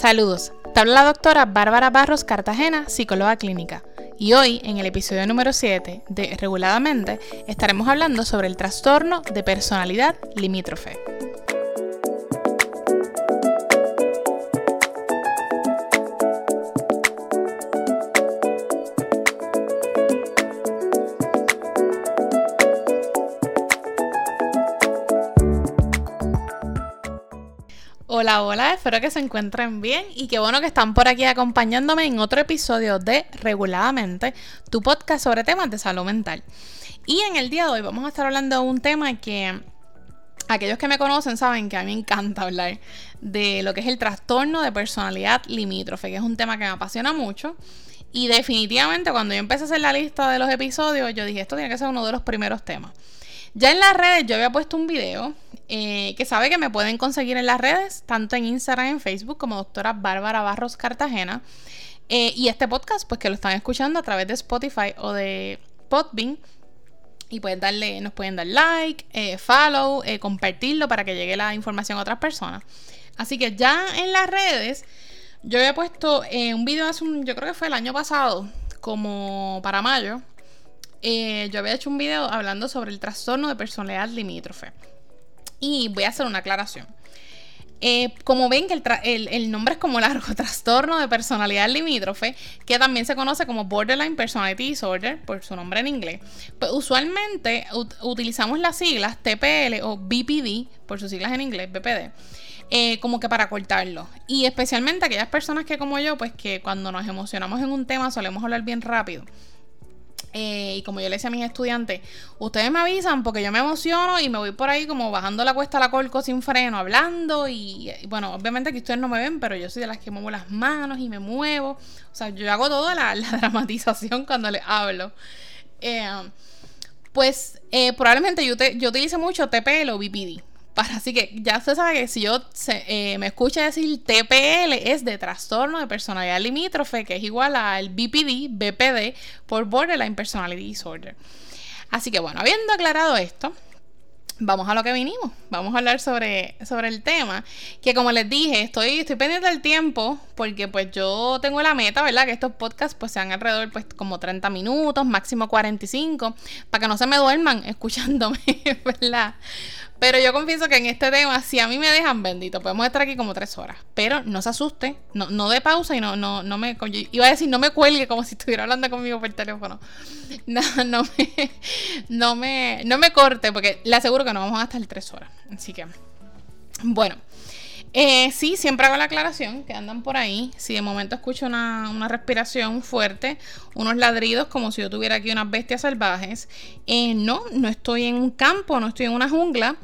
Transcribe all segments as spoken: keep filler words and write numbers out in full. Saludos, te habla la doctora Bárbara Barros Cartagena, psicóloga clínica, y hoy en el episodio número siete de Reguladamente estaremos hablando sobre el trastorno de personalidad limítrofe. Hola, hola, espero que se encuentren bien y qué bueno que están por aquí acompañándome en otro episodio de Reguladamente, tu podcast sobre temas de salud mental. Y en el día de hoy vamos a estar hablando de un tema que aquellos que me conocen saben que a mí me encanta hablar de lo que es el trastorno de personalidad limítrofe, que es un tema que me apasiona mucho. Y definitivamente cuando yo empecé a hacer la lista de los episodios, yo dije, esto tiene que ser uno de los primeros temas. Ya en las redes yo había puesto un video... Eh, que sabe que me pueden conseguir en las redes, tanto en Instagram y en Facebook como doctora Bárbara Barros Cartagena, eh, y este podcast pues que lo están escuchando a través de Spotify o de Podbean, y pueden darle, nos pueden dar like, eh, follow, eh, compartirlo para que llegue la información a otras personas. Así que ya en las redes yo había puesto eh, un video hace un, yo creo que fue el año pasado, como para mayo, eh, yo había hecho un video hablando sobre el trastorno de personalidad limítrofe. Y voy a hacer una aclaración. Eh, como ven que el, tra- el, el nombre es como largo, trastorno de personalidad limítrofe, que también se conoce como Borderline Personality Disorder, por su nombre en inglés. Pues usualmente ut- utilizamos las siglas T P L o B P D, por sus siglas en inglés, B P D, eh, como que para acortarlo. Y especialmente aquellas personas que como yo, pues que cuando nos emocionamos en un tema solemos hablar bien rápido. Eh, y como yo le decía a mis estudiantes, ustedes me avisan porque yo me emociono y me voy por ahí como bajando la cuesta a la corco sin freno, hablando y, y bueno, obviamente que ustedes no me ven, pero yo soy de las que muevo las manos y me muevo, o sea, yo hago toda la, la dramatización cuando les hablo. eh, pues eh, probablemente yo, te, yo utilice mucho T P L o B P D, para, así que ya usted sabe que si yo se, eh, me escucha decir T P L es de trastorno de personalidad limítrofe, que es igual al B P D, B P D por Borderline Personality Disorder. Así que bueno, habiendo aclarado esto, vamos a lo que vinimos. Vamos a hablar sobre, sobre el tema, que como les dije, estoy, estoy pendiente del tiempo, porque pues yo tengo la meta, ¿verdad? Que estos podcasts pues sean alrededor pues como treinta minutos, máximo cuarenta y cinco, para que no se me duerman escuchándome, ¿verdad? Pero yo confieso que en este tema, si a mí me dejan, bendito, podemos estar aquí como tres horas. Pero no se asuste, no, no dé pausa y no, no, no me... Iba a decir, no me cuelgue como si estuviera hablando conmigo por teléfono. No, no me, no me, no me corte, porque le aseguro que no vamos a estar tres horas. Así que, bueno. Eh, sí, siempre hago la aclaración, que andan por ahí. Si de momento escucho una, una respiración fuerte, unos ladridos como si yo tuviera aquí unas bestias salvajes, eh, no, no estoy en un campo, no estoy en una jungla,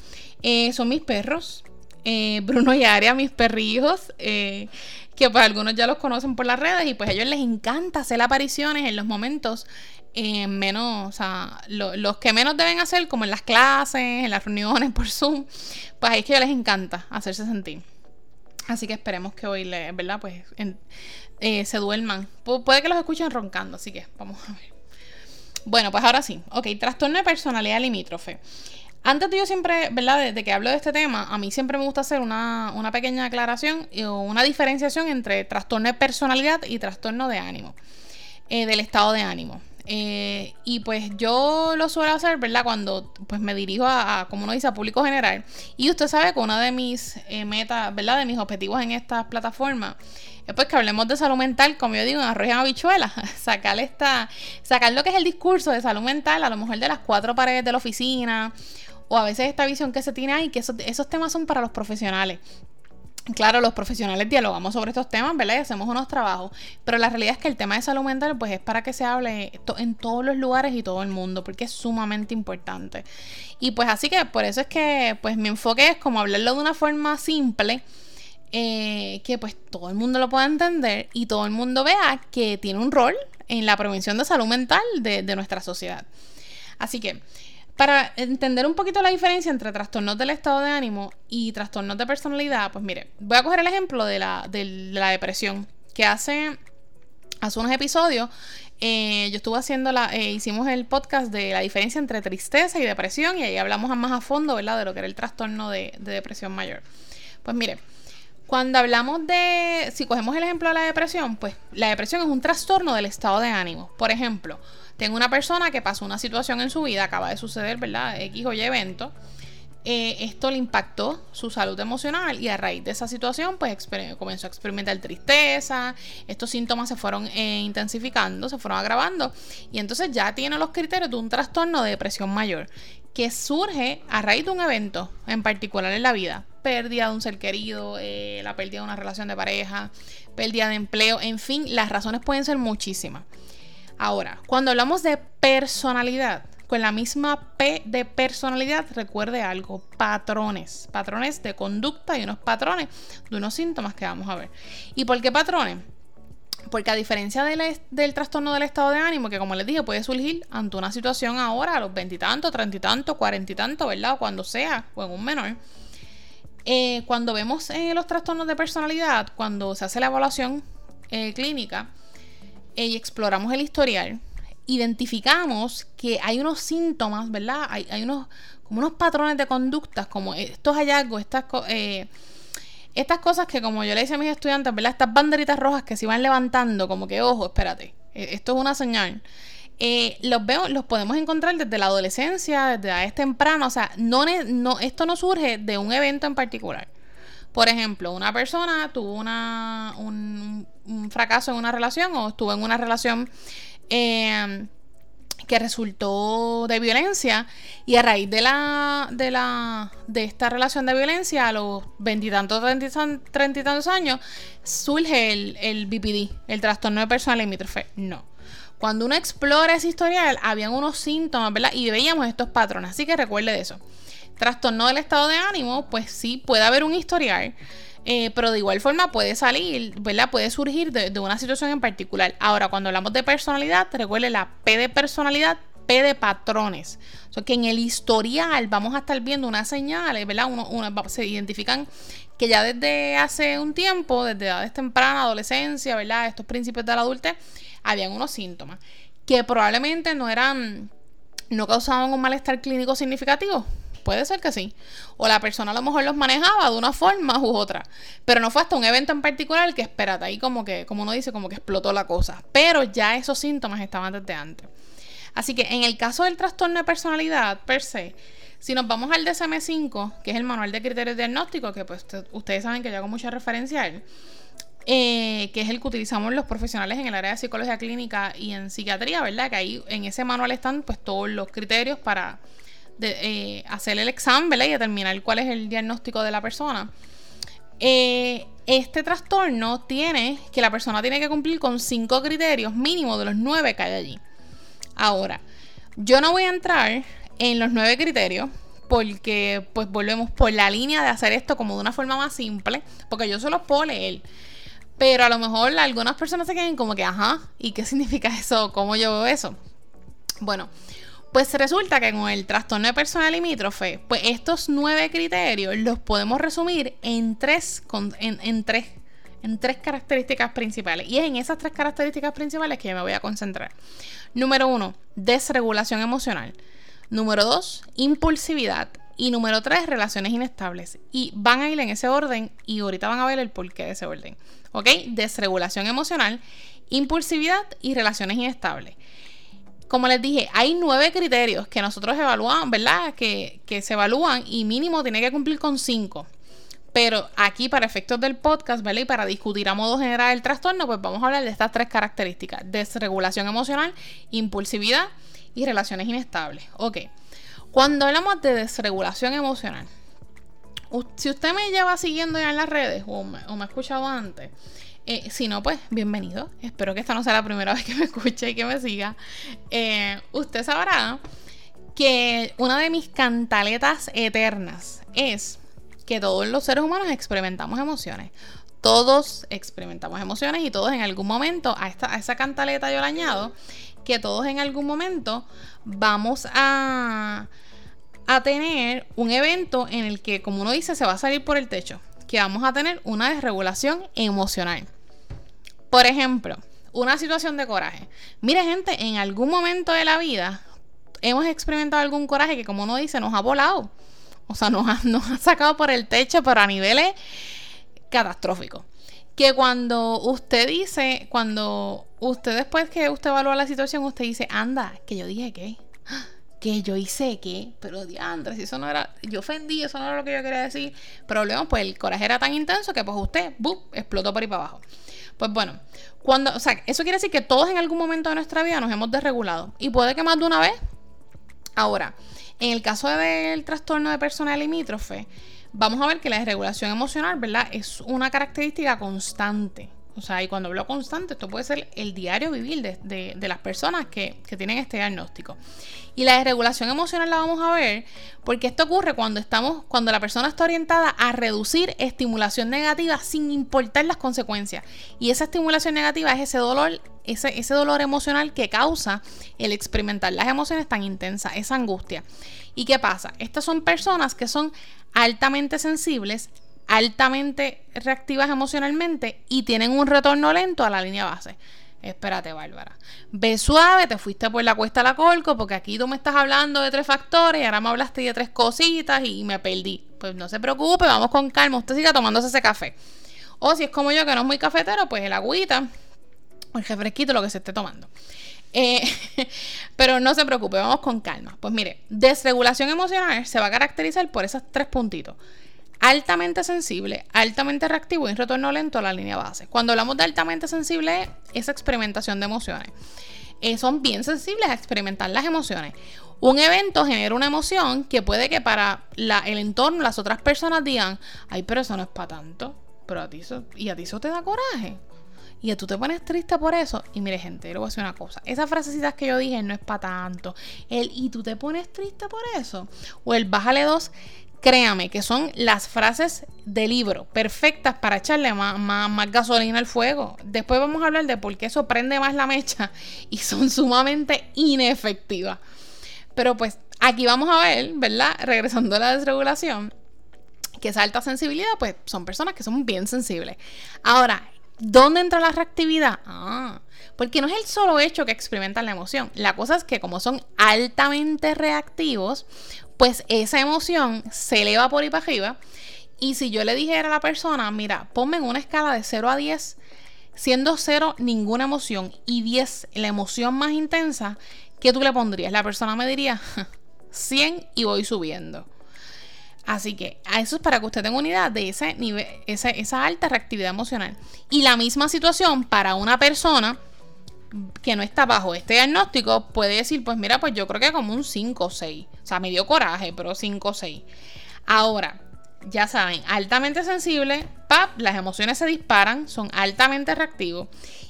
eh, son mis perros, eh, Bruno y Aria, mis perrijos, eh, que pues algunos ya los conocen por las redes, y pues a ellos les encanta hacer apariciones en los momentos eh, menos, o sea, lo, los que menos deben hacer, como en las clases, en las reuniones por Zoom, pues ahí es que a ellos les encanta hacerse sentir. Así que esperemos que hoy, le, ¿verdad? Pues en, eh, se duerman. P- puede que los escuchen roncando, así que vamos a ver. Bueno, pues ahora sí. Ok, trastorno de personalidad limítrofe. Antes de yo siempre, ¿verdad? Desde que hablo de este tema, a mí siempre me gusta hacer una, una pequeña aclaración o una diferenciación entre trastorno de personalidad y trastorno de ánimo, eh, del estado de ánimo. Eh, y pues yo lo suelo hacer, ¿verdad? Cuando pues me dirijo a, a, como uno dice, a público general. Y usted sabe que una de mis eh, metas, ¿verdad? De mis objetivos en estas plataformas es pues que hablemos de salud mental, como yo digo, en arroz y en habichuelas. Sacar esta, sacar lo que es el discurso de salud mental, a lo mejor de las cuatro paredes de la oficina, o a veces esta visión que se tiene ahí, que esos, esos temas son para los profesionales. Claro, los profesionales dialogamos sobre estos temas, ¿verdad? Y hacemos unos trabajos, pero la realidad es que el tema de salud mental pues es para que se hable to- en todos los lugares y todo el mundo, porque es sumamente importante. Y pues así que por eso es que pues mi enfoque es como hablarlo de una forma simple, eh, que pues todo el mundo lo pueda entender y todo el mundo vea que tiene un rol en la prevención de salud mental de, de nuestra sociedad. Así que... para entender un poquito la diferencia entre trastornos del estado de ánimo y trastornos de personalidad, pues mire, voy a coger el ejemplo de la, de la depresión, que hace, hace unos episodios eh, yo estuve haciendo, la eh, hicimos el podcast de la diferencia entre tristeza y depresión, y ahí hablamos más a fondo, ¿verdad?, de lo que era el trastorno de, de depresión mayor. Pues mire, Cuando hablamos de, si cogemos el ejemplo de la depresión, pues la depresión es un trastorno del estado de ánimo. Por ejemplo, tengo una persona que pasó una situación en su vida, acaba de suceder, ¿verdad? X o Y evento. Eh, esto le impactó su salud emocional y a raíz de esa situación pues exper- comenzó a experimentar tristeza, estos síntomas se fueron eh, intensificando, se fueron agravando y entonces ya tiene los criterios de un trastorno de depresión mayor que surge a raíz de un evento en particular en la vida, pérdida de un ser querido, eh, la pérdida de una relación de pareja, pérdida de empleo, en fin, las razones pueden ser muchísimas. Ahora, cuando hablamos de personalidad, con la misma P de personalidad, recuerde algo, patrones, patrones de conducta y unos patrones de unos síntomas que vamos a ver. ¿Y por qué patrones? Porque a diferencia de la, del trastorno del estado de ánimo, que como les dije puede surgir ante una situación ahora a los veintitantos, treintitantos, cuarentitantos, ¿verdad? O cuando sea, o en un menor. Eh, cuando vemos eh, los trastornos de personalidad, cuando se hace la evaluación eh, clínica eh, y exploramos el historial, identificamos que hay unos síntomas, ¿verdad? Hay, hay unos, como unos patrones de conductas, como estos hallazgos, estas, eh, estas cosas que, como yo le decía a mis estudiantes, ¿verdad? Estas banderitas rojas que se van levantando, como que, ojo, espérate, esto es una señal. Eh, los veo, los podemos encontrar desde la adolescencia, desde la edad temprana, o sea, no, no, esto no surge de un evento en particular. Por ejemplo, una persona tuvo una, un, un fracaso en una relación o estuvo en una relación Eh, que resultó de violencia y a raíz de la de la de esta relación de violencia a los veintitantos, treinta y tantos años surge el, el B P D, el trastorno de personalidad limítrofe. No, cuando uno explora ese historial habían unos síntomas, ¿verdad? Y veíamos estos patrones, así que recuerde eso. Trastorno del estado de ánimo, pues sí, puede haber un historial. Eh, pero de igual forma puede salir, ¿verdad? Puede surgir de, de una situación en particular. Ahora, cuando hablamos de personalidad, recuerde la P de personalidad, P de patrones. O sea, que en el historial vamos a estar viendo unas señales, ¿verdad? Uno, uno, se identifican que ya desde hace un tiempo, desde edades tempranas, adolescencia, ¿verdad? Estos principios de la adultez, habían unos síntomas que probablemente no eran, no causaban un malestar clínico significativo. Puede ser que sí. O la persona a lo mejor los manejaba de una forma u otra. Pero no fue hasta un evento en particular que, espérate, ahí como que, como uno dice, como que explotó la cosa. Pero ya esos síntomas estaban desde antes. Así que en el caso del trastorno de personalidad per se, si nos vamos al D S M cinco, que es el manual de criterios diagnósticos, que pues ustedes saben que yo hago mucha referencia a él, eh, que es el que utilizamos los profesionales en el área de psicología clínica y en psiquiatría, ¿verdad? Que ahí en ese manual están pues todos los criterios para De, eh, hacer el examen, ¿verdad? Y determinar cuál es el diagnóstico de la persona. Eh, este trastorno tiene que la persona tiene que cumplir con cinco criterios mínimo de los nueve que hay allí. Ahora, yo no voy a entrar en los nueve criterios porque pues volvemos por la línea de hacer esto como de una forma más simple, porque yo se los puedo leer. Pero a lo mejor algunas personas se queden como que, ajá, ¿y qué significa eso? ¿Cómo yo veo eso? Bueno, pues resulta que con el trastorno de personalidad limítrofe, pues estos nueve criterios los podemos resumir en tres, en, en, tres, en tres características principales. Y es en esas tres características principales que yo me voy a concentrar. Número uno, desregulación emocional. Número dos, impulsividad. Y número tres, relaciones inestables. Y van a ir en ese orden y ahorita van a ver el porqué de ese orden. ¿Ok? Desregulación emocional, impulsividad y relaciones inestables. Como les dije, hay nueve criterios que nosotros evaluamos, ¿verdad? Que, que se evalúan y mínimo tiene que cumplir con cinco. Pero aquí para efectos del podcast, ¿verdad? Y para discutir a modo general el trastorno, pues vamos a hablar de estas tres características. Desregulación emocional, impulsividad y relaciones inestables. Ok, cuando hablamos de desregulación emocional, si usted me lleva siguiendo ya en las redes o me, o me ha escuchado antes, Eh, si no, pues bienvenido. Espero que esta no sea la primera vez que me escuche y que me siga. Eh, usted sabrá que una de mis cantaletas eternas es que todos los seres humanos experimentamos emociones. Todos experimentamos emociones y todos en algún momento, a, esta, a esa cantaleta yo le añado, que todos en algún momento vamos a, a tener un evento en el que, como uno dice, se va a salir por el techo. Que vamos a tener una desregulación emocional. Por ejemplo, una situación de coraje. Mira, gente, en algún momento de la vida hemos experimentado algún coraje que, como uno dice, nos ha volado. O sea, nos ha, nos ha sacado por el techo, pero a niveles catastrófico. Que cuando usted dice, cuando usted después que usted evalúa la situación, usted dice, anda, que yo dije qué, que yo hice qué, pero diantres, eso no era, yo ofendí, eso no era lo que yo quería decir. Pero luego, pues el coraje era tan intenso que pues usted, ¡bum!, explotó por ahí para abajo. Pues bueno, cuando, o sea, eso quiere decir que todos en algún momento de nuestra vida nos hemos desregulado. Y puede que más de una vez. Ahora, en el caso del trastorno de personalidad limítrofe, vamos a ver que la desregulación emocional, ¿verdad?, es una característica constante. O sea, y cuando hablo constante, esto puede ser el diario vivir de, de, de las personas que, que tienen este diagnóstico. Y la desregulación emocional la vamos a ver porque esto ocurre cuando estamos, cuando la persona está orientada a reducir estimulación negativa sin importar las consecuencias. Y esa estimulación negativa es ese dolor, ese, ese dolor emocional que causa el experimentar las emociones tan intensas, esa angustia. ¿Y qué pasa? Estas son personas que son altamente sensibles, altamente reactivas emocionalmente y tienen un retorno lento a la línea base. Espérate, Bárbara, ve suave, te fuiste por la cuesta a la Corco porque aquí tú me estás hablando de tres factores y ahora me hablaste de tres cositas y me perdí. Pues no se preocupe, vamos con calma, usted siga tomándose ese café. O si es como yo, que no es muy cafetero, pues el agüita, el refresquito, lo que se esté tomando. Eh, pero no se preocupe, vamos con calma. Pues mire, desregulación emocional se va a caracterizar por esos tres puntitos: altamente sensible, altamente reactivo y un retorno lento a la línea base. Cuando hablamos de altamente sensible, es experimentación de emociones. Eh, son bien sensibles a experimentar las emociones. Un evento genera una emoción que puede que para la, el entorno, las otras personas digan, ay, pero eso no es para tanto, pero a ti eso, y a ti eso te da coraje. Y a tú te pones triste por eso. Y mire, gente, yo le voy a decir una cosa. Esas frasecitas que yo dije, no es para tanto. El, y tú te pones triste por eso. O el bájale dos. Créame que son las frases de libro perfectas para echarle más, más, más gasolina al fuego. Después vamos a hablar de por qué eso prende más la mecha y son sumamente inefectivas. Pero pues aquí vamos a ver, ¿verdad? Regresando a la desregulación, que esa alta sensibilidad, pues son personas que son bien sensibles. Ahora, ¿dónde entra la reactividad? Ah, porque no es el solo hecho que experimentan la emoción. La cosa es que como son altamente reactivos, pues esa emoción se eleva por ahí para arriba. Y si yo le dijera a la persona, mira, ponme en una escala de cero a diez, siendo cero ninguna emoción y diez la emoción más intensa, ¿qué tú le pondrías? La persona me diría cien y voy subiendo. Así que eso es para que usted tenga una idea de ese nivel, esa, esa alta reactividad emocional. Y la misma situación para una persona que no está bajo este diagnóstico puede decir, pues mira, pues yo creo que como un cinco o seis. O sea, me dio coraje, pero cinco o seis. Ahora, ya saben, altamente sensible, pap, las emociones se disparan, son altamente reactivos.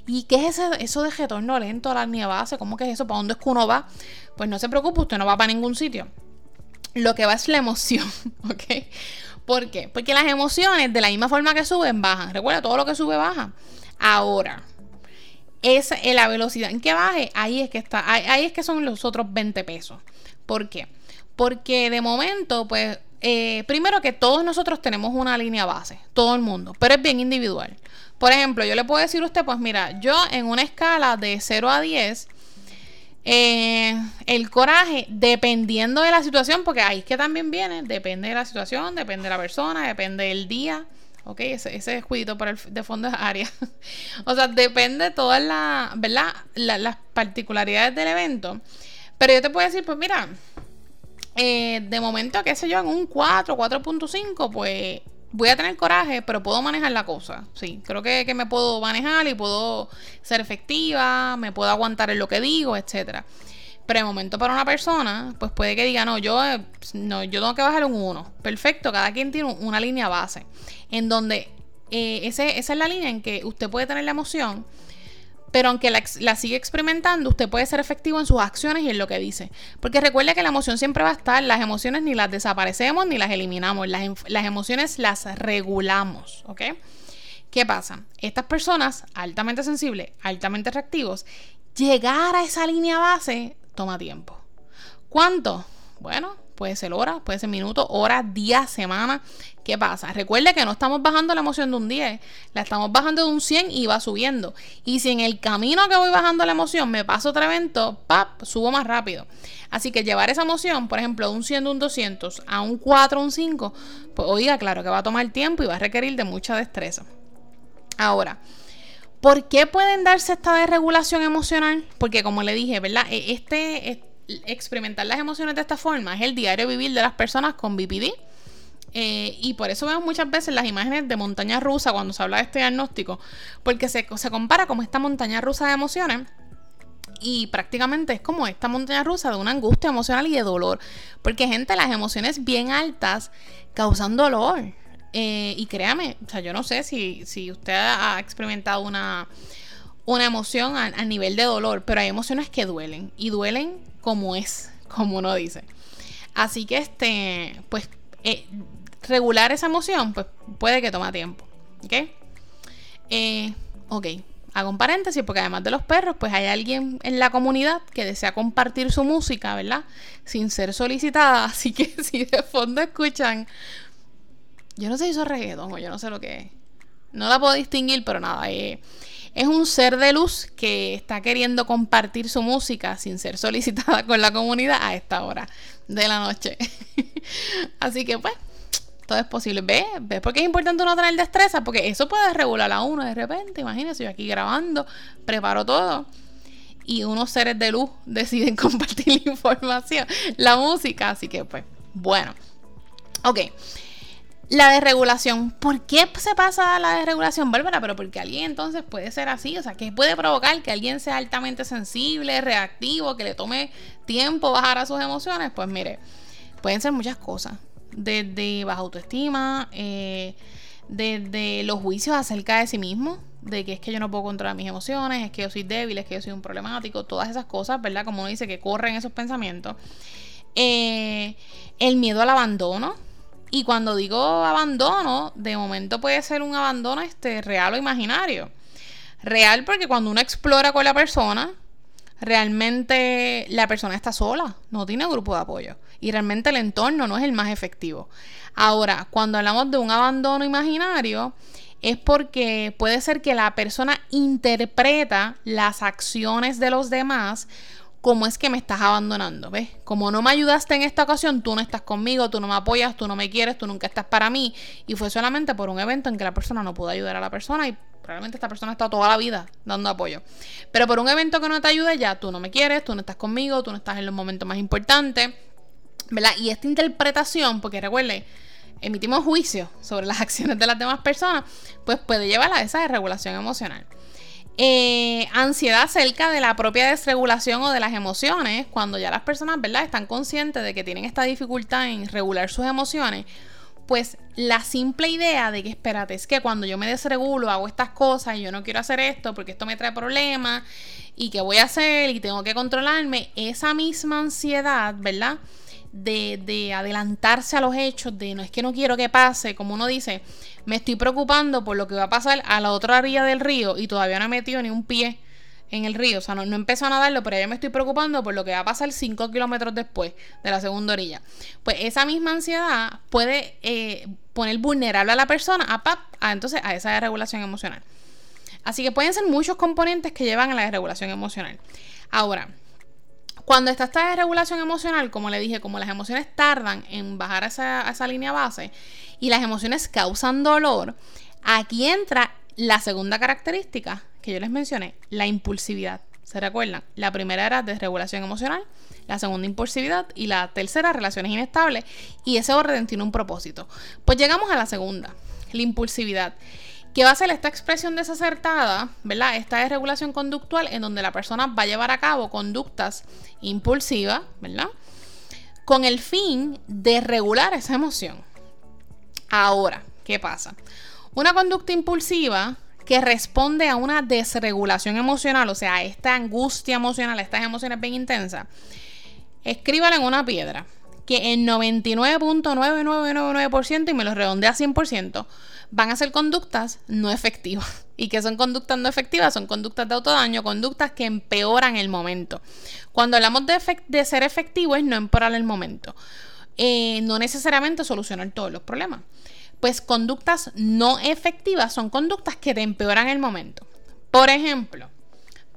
¿Y qué es eso, eso de retorno lento a la línea base? ¿Cómo que es eso? ¿Para dónde es que uno va? Pues no se preocupe, usted no va para ningún sitio. Lo que va es la emoción, ¿ok? ¿Por qué? Porque las emociones, de la misma forma que suben, bajan. Recuerda, todo lo que sube, baja. Ahora, es la velocidad en que baje, ahí es que está, ahí, ahí es que son los otros veinte pesos. ¿Por qué? Porque de momento, pues, eh, primero que todos nosotros tenemos una línea base, todo el mundo, pero es bien individual. Por ejemplo, yo le puedo decir a usted, pues mira, yo en una escala de cero a diez... Eh, el coraje, dependiendo de la situación, porque ahí es que también viene, depende de la situación, depende de la persona, depende del día, ok, ese, ese descuidito por el, de fondo es Aria. O sea, depende de todas las, ¿verdad?, la, las particularidades del evento. Pero yo te puedo decir, pues mira, eh, de momento, qué sé yo, en un cuatro, cuatro punto cinco, pues voy a tener coraje, pero puedo manejar la cosa. Sí, creo que, que me puedo manejar y puedo ser efectiva, me puedo aguantar en lo que digo, etcétera. Pero de momento para una persona, pues puede que diga, no, yo no, yo tengo que bajar un uno. Perfecto, cada quien tiene una línea base, en donde eh, ese, esa es la línea en que usted puede tener la emoción, pero aunque la, la sigue experimentando, usted puede ser efectivo en sus acciones y en lo que dice. Porque recuerde que la emoción siempre va a estar. Las emociones ni las desaparecemos ni las eliminamos. Las, las emociones las regulamos, ¿ok? ¿Qué pasa? Estas personas altamente sensibles, altamente reactivos, llegar a esa línea base toma tiempo. ¿Cuánto? Bueno, puede ser horas, puede ser minutos, horas, días, semanas. ¿Qué pasa? Recuerde que no estamos bajando la emoción de un diez, la estamos bajando de un cien y va subiendo. Y si en el camino que voy bajando la emoción me paso otro evento, ¡pap!, subo más rápido. Así que llevar esa emoción, por ejemplo, de un cien, de un doscientos a un cuatro, un cinco, pues oiga, claro que va a tomar tiempo y va a requerir de mucha destreza. Ahora, ¿por qué pueden darse esta desregulación emocional? Porque como le dije, ¿verdad? Este, este experimentar las emociones de esta forma es el diario vivir de las personas con B P D. Eh, y por eso vemos muchas veces las imágenes de montaña rusa cuando se habla de este diagnóstico, porque se, se compara como esta montaña rusa de emociones, y prácticamente es como esta montaña rusa de una angustia emocional y de dolor, porque gente, las emociones bien altas causan dolor. Eh, y créame, o sea, yo no sé si, si usted ha experimentado una, una emoción a, a nivel de dolor, pero hay emociones que duelen, y duelen como es, como uno dice. Así que este, pues eh, regular esa emoción, pues puede que toma tiempo. ¿Ok? Eh, ok, hago un paréntesis porque además de los perros, pues hay alguien en la comunidad que desea compartir su música, ¿verdad?, sin ser solicitada. Así que si de fondo escuchan, yo no sé si eso es reggaetón o yo no sé lo que es, no la puedo distinguir, pero nada, eh, es un ser de luz que está queriendo compartir su música sin ser solicitada con la comunidad a esta hora de la noche. Así que pues, todo es posible. ¿Ves? ¿Ves por qué es importante uno tener destreza? Porque eso puede desregular a uno de repente. Imagínense, yo aquí grabando, preparo todo, y unos seres de luz deciden compartir la información, la música. Así que pues, bueno. Ok. La desregulación. ¿Por qué se pasa a la desregulación, Bárbara? Pero porque alguien entonces puede ser así. O sea, ¿qué puede provocar? Que alguien sea altamente sensible, reactivo, que le tome tiempo bajar a sus emociones. Pues mire, pueden ser muchas cosas. Desde baja autoestima, eh, desde los juicios acerca de sí mismo, de que es que yo no puedo controlar mis emociones, es que yo soy débil, es que yo soy un problemático, todas esas cosas, ¿verdad? Como uno dice, que corren esos pensamientos. Eh, el miedo al abandono. Y cuando digo abandono, de momento puede ser un abandono este, real o imaginario. Real porque cuando uno explora con la persona, realmente la persona está sola, no tiene grupo de apoyo. Y realmente el entorno no es el más efectivo. Ahora, cuando hablamos de un abandono imaginario, es porque puede ser que la persona interpreta las acciones de los demás como es que me estás abandonando, ¿ves? Como no me ayudaste en esta ocasión, tú no estás conmigo, tú no me apoyas, tú no me quieres, tú nunca estás para mí. Y fue solamente por un evento en que la persona no pudo ayudar a la persona, y probablemente esta persona ha estado toda la vida dando apoyo. Pero por un evento que no te ayude, ya tú no me quieres, tú no estás conmigo, tú no estás en los momentos más importantes, ¿verdad? Y esta interpretación, porque recuerden, emitimos juicios sobre las acciones de las demás personas, pues puede llevar a esa desregulación emocional. Eh, ansiedad acerca de la propia desregulación o de las emociones, cuando ya las personas, ¿verdad?, están conscientes de que tienen esta dificultad en regular sus emociones, pues la simple idea de que, espérate, es que cuando yo me desregulo hago estas cosas y yo no quiero hacer esto porque esto me trae problemas y que voy a hacer y tengo que controlarme, esa misma ansiedad, ¿verdad?, De, de adelantarse a los hechos, de no es que no quiero que pase, como uno dice, me estoy preocupando por lo que va a pasar a la otra orilla del río y todavía no he metido ni un pie en el río, o sea, no, no empezó a nadarlo, pero ya me estoy preocupando por lo que va a pasar cinco kilómetros después de la segunda orilla. Pues esa misma ansiedad puede eh, poner vulnerable a la persona a, pap, a entonces a esa desregulación emocional. Así que pueden ser muchos componentes que llevan a la desregulación emocional. Ahora, cuando está esta desregulación emocional, como le dije, como las emociones tardan en bajar a esa, a esa línea base y las emociones causan dolor, aquí entra la segunda característica que yo les mencioné, la impulsividad. ¿Se recuerdan? La primera era desregulación emocional, la segunda impulsividad y la tercera relaciones inestables, y ese orden tiene un propósito. Pues llegamos a la segunda, la impulsividad, que va a ser esta expresión desacertada, ¿verdad? Esta desregulación conductual en donde la persona va a llevar a cabo conductas impulsivas, ¿verdad?, con el fin de regular esa emoción. Ahora, ¿qué pasa? Una conducta impulsiva que responde a una desregulación emocional, o sea, a esta angustia emocional, a estas emociones bien intensas. Escríbalo en una piedra, que en noventa y nueve punto nueve nueve nueve nueve por ciento, y me lo redondea a cien por ciento, van a ser conductas no efectivas. ¿Y qué son conductas no efectivas? Son conductas de autodaño, conductas que empeoran el momento. Cuando hablamos de, efect- de ser efectivo, es no empeorar el momento. eh, no necesariamente solucionar todos los problemas. Pues conductas no efectivas son conductas que te empeoran el momento. Por ejemplo,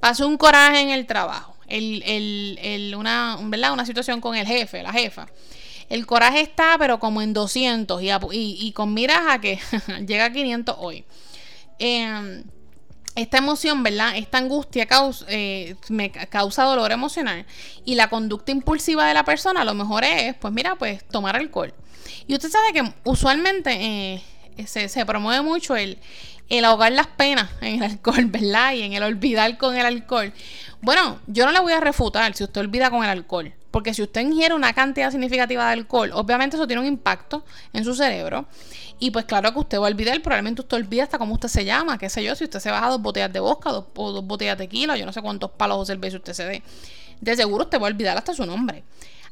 pasó un coraje en el trabajo, el, el, el, una, ¿verdad? Una situación con el jefe, la jefa. El coraje está pero como en doscientos y, a, y, y con miras a que llega a quinientos hoy. Eh, esta emoción, ¿verdad? Esta angustia causa, eh, me causa dolor emocional, y la conducta impulsiva de la persona a lo mejor es, pues mira, pues tomar alcohol. Y usted sabe que usualmente eh, se, se promueve mucho el, el ahogar las penas en el alcohol, ¿verdad? Y en el olvidar con el alcohol. Bueno, yo no le voy a refutar si usted olvida con el alcohol, porque si usted ingiere una cantidad significativa de alcohol, obviamente eso tiene un impacto en su cerebro. Y pues claro que usted va a olvidar, probablemente usted olvida hasta cómo usted se llama, qué sé yo, si usted se baja dos botellas de vodka, dos, o dos botellas de tequila, yo no sé cuántos palos o cerveza usted se dé. De seguro usted va a olvidar hasta su nombre.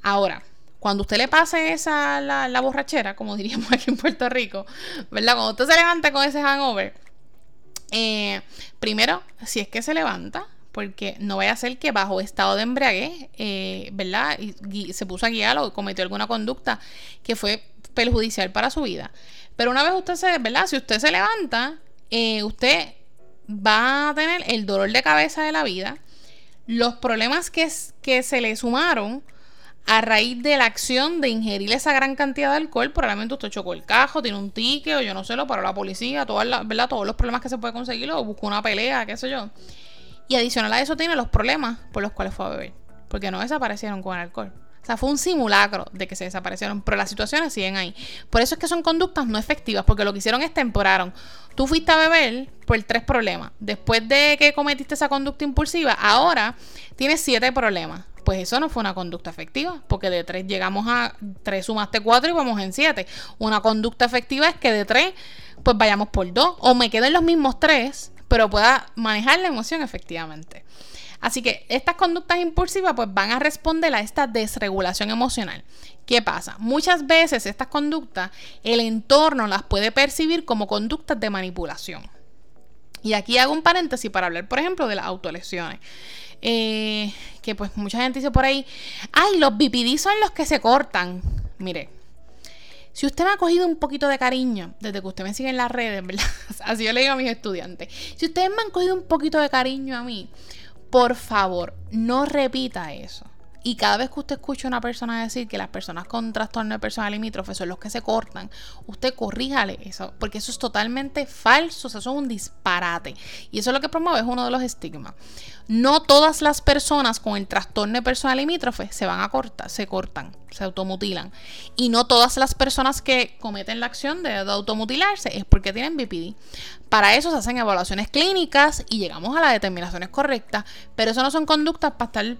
Ahora, cuando usted le pase esa la, la borrachera, como diríamos aquí en Puerto Rico, ¿verdad? Cuando usted se levanta con ese hangover, eh, primero, si es que se levanta, porque no vaya a ser que bajo estado de embriaguez, eh, ¿verdad? Y, y se puso a guiar o cometió alguna conducta que fue perjudicial para su vida. Pero una vez usted se, ¿verdad? Si usted se levanta, eh, usted va a tener el dolor de cabeza de la vida, los problemas que, que se le sumaron a raíz de la acción de ingerir esa gran cantidad de alcohol. Probablemente usted chocó el cajo, tiene un ticket, o yo no sé, lo paró la policía, todas las, ¿verdad? Todos los problemas que se puede conseguir, o buscó una pelea, qué sé yo. Y adicional a eso tiene los problemas por los cuales fue a beber, porque no desaparecieron con el alcohol. O sea, fue un simulacro de que se desaparecieron, pero las situaciones siguen ahí. Por eso es que son conductas no efectivas, porque lo que hicieron es temporaron. Tú fuiste a beber por tres problemas. Después de que cometiste esa conducta impulsiva, ahora tienes siete problemas. Pues eso no fue una conducta efectiva, porque de tres llegamos a tres, sumaste cuatro y vamos en siete. Una conducta efectiva es que de tres, pues vayamos por dos, o me quedo en los mismos tres, pero pueda manejar la emoción efectivamente. Así que estas conductas impulsivas pues van a responder a esta desregulación emocional. ¿Qué pasa? Muchas veces estas conductas, el entorno las puede percibir como conductas de manipulación. Y aquí hago un paréntesis para hablar, por ejemplo, de las autolesiones. Eh, que pues mucha gente dice por ahí, ay, los B P D son los que se cortan. Mire, si usted me ha cogido un poquito de cariño desde que usted me sigue en las redes, ¿verdad? Así yo le digo a mis estudiantes. Si ustedes me han cogido un poquito de cariño a mí, por favor, no repita eso. Y cada vez que usted escucha a una persona decir que las personas con trastorno de personalidad limítrofe son los que se cortan, usted corríjale eso, porque eso es totalmente falso, o sea, eso es un disparate. Y eso es lo que promueve, es uno de los estigmas. No todas las personas con el trastorno de personalidad limítrofe se van a cortar, se cortan, se automutilan. Y no todas las personas que cometen la acción de automutilarse es porque tienen B P D. Para eso se hacen evaluaciones clínicas y llegamos a las determinaciones correctas, pero eso no son conductas para estar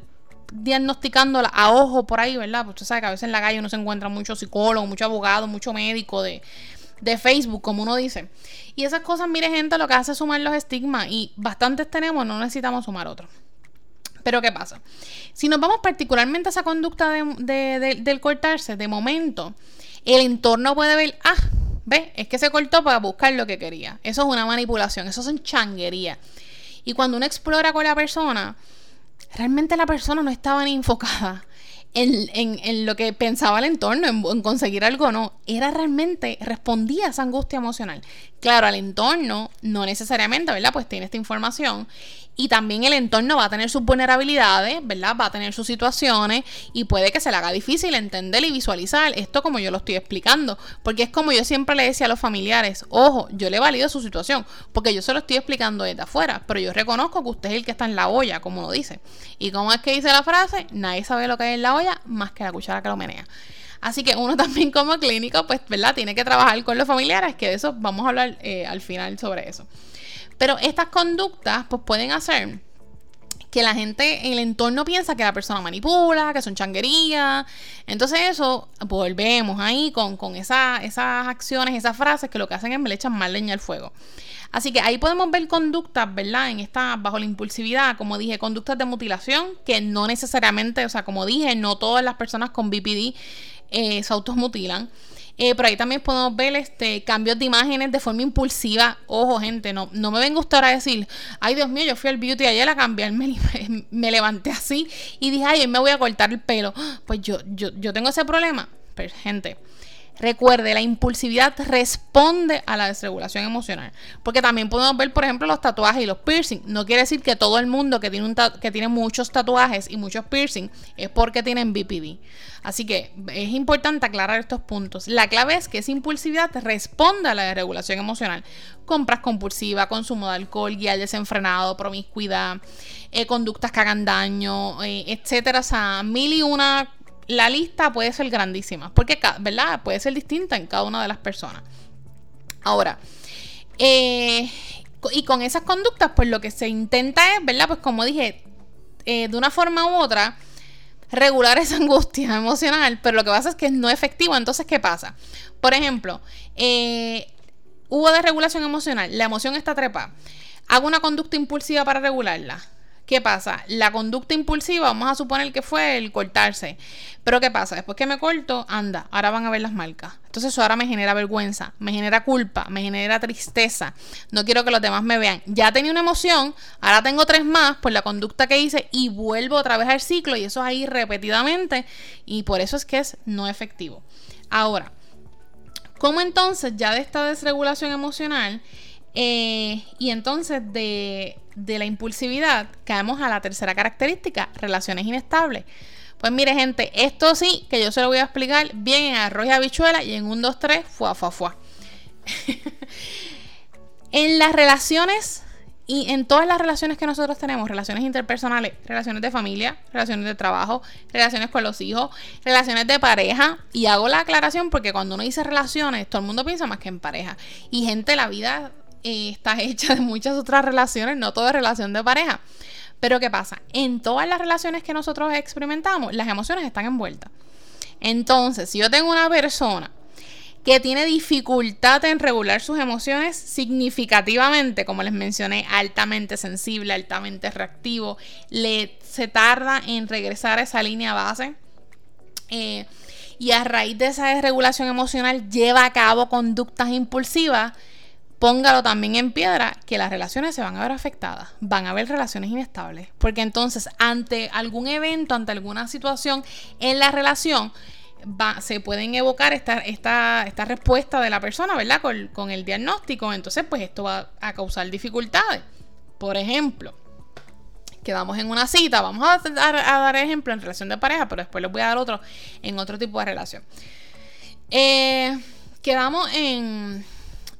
diagnosticándola a ojo por ahí, ¿verdad? Pues usted sabe que a veces en la calle uno se encuentra mucho psicólogo, mucho abogado, mucho médico de, de Facebook, como uno dice. Y esas cosas, mire gente, lo que hace es sumar los estigmas, y bastantes tenemos, no necesitamos sumar otros. Pero ¿qué pasa? Si nos vamos particularmente a esa conducta de, de, de, del cortarse, de momento, el entorno puede ver, ah, ¿ves? Es que se cortó para buscar lo que quería. Eso es una manipulación, eso son changuerías. Y cuando uno explora con la persona, realmente la persona no estaba ni enfocada en, en, en lo que pensaba el entorno, en, en conseguir algo, no. Era realmente, respondía a esa angustia emocional. Claro, al entorno no necesariamente, ¿verdad? Pues tiene esta información, y también el entorno va a tener sus vulnerabilidades, ¿verdad? Va a tener sus situaciones, y puede que se le haga difícil entender y visualizar esto como yo lo estoy explicando, porque es como yo siempre le decía a los familiares, ojo, yo le valido su situación, porque yo se lo estoy explicando desde afuera, pero yo reconozco que usted es el que está en la olla, como lo dice. ¿Y cómo es que dice la frase? Nadie sabe lo que hay en la olla más que la cuchara que lo menea. Así que uno también como clínico, pues, ¿verdad? Tiene que trabajar con los familiares, que de eso vamos a hablar eh, al final sobre eso. Pero estas conductas pues pueden hacer que la gente en el entorno piensa que la persona manipula, que son changuerías. Entonces eso, volvemos ahí con, con esa, esas acciones, esas frases que lo que hacen es me le echan más leña al fuego. Así que ahí podemos ver conductas, ¿verdad? En esta, bajo la impulsividad, como dije, conductas de mutilación, que no necesariamente, o sea, como dije, no todas las personas con B P D eh, se automutilan. Eh, por ahí también podemos ver este, cambios de imágenes de forma impulsiva. Ojo, gente, no, no me venga usted ahora a decir, ay, Dios mío, yo fui al beauty ayer a cambiarme, me levanté así y dije, ay, hoy me voy a cortar el pelo. Pues yo, yo, yo tengo ese problema. gente. Recuerde, la impulsividad responde a la desregulación emocional. Porque también podemos ver, por ejemplo, los tatuajes y los piercings. No quiere decir que todo el mundo que tiene, un tatu- que tiene muchos tatuajes y muchos piercings es porque tienen B P D. Así que es importante aclarar estos puntos. La clave es que esa impulsividad responde a la desregulación emocional. Compras compulsivas, consumo de alcohol, guía desenfrenado, promiscuidad, eh, conductas que hagan daño, eh, etcétera. O sea, mil y una... La lista puede ser grandísima, porque, ¿verdad? Puede ser distinta en cada una de las personas. Ahora, eh, y con esas conductas, pues lo que se intenta es, ¿verdad? Pues como dije, eh, de una forma u otra, regular esa angustia emocional, pero lo que pasa es que no es efectivo. Entonces, ¿qué pasa? Por ejemplo, eh, hubo desregulación emocional, la emoción está trepada, hago una conducta impulsiva para regularla. ¿Qué pasa? La conducta impulsiva, vamos a suponer que fue el cortarse. Pero ¿qué pasa? Después que me corto, anda, ahora van a ver las marcas. Entonces eso ahora me genera vergüenza, me genera culpa, me genera tristeza. No quiero que los demás me vean. Ya tenía una emoción, ahora tengo tres más por la conducta que hice y vuelvo otra vez al ciclo. Y eso es ahí repetidamente y por eso es que es no efectivo. Ahora, ¿cómo entonces ya de esta desregulación emocional eh, y entonces de... de la impulsividad, caemos a la tercera característica, relaciones inestables? Pues mire, gente, esto sí que yo se lo voy a explicar bien en arroz y habichuela y en un, dos, tres, fuá, fuá, fuá. En las relaciones, y en todas las relaciones que nosotros tenemos, relaciones interpersonales, relaciones de familia, relaciones de trabajo, relaciones con los hijos, relaciones de pareja, y hago la aclaración porque cuando uno dice relaciones, todo el mundo piensa más que en pareja, y gente, la vida... está hecha de muchas otras relaciones, no todo es relación de pareja. Pero ¿qué pasa? En todas las relaciones que nosotros experimentamos, las emociones están envueltas. Entonces, si yo tengo una persona que tiene dificultad en regular sus emociones significativamente, como les mencioné, altamente sensible, altamente reactivo, le, se tarda en regresar a esa línea base, eh, y a raíz de esa desregulación emocional lleva a cabo conductas impulsivas, póngalo también en piedra que las relaciones se van a ver afectadas, van a haber relaciones inestables, porque entonces ante algún evento, ante alguna situación en la relación, va, se pueden evocar esta, esta, esta respuesta de la persona, ¿verdad? Con, con el diagnóstico, entonces pues esto va a causar dificultades. Por ejemplo, quedamos en una cita, vamos a dar, a dar ejemplo en relación de pareja, pero después les voy a dar otro en otro tipo de relación. Eh, quedamos en...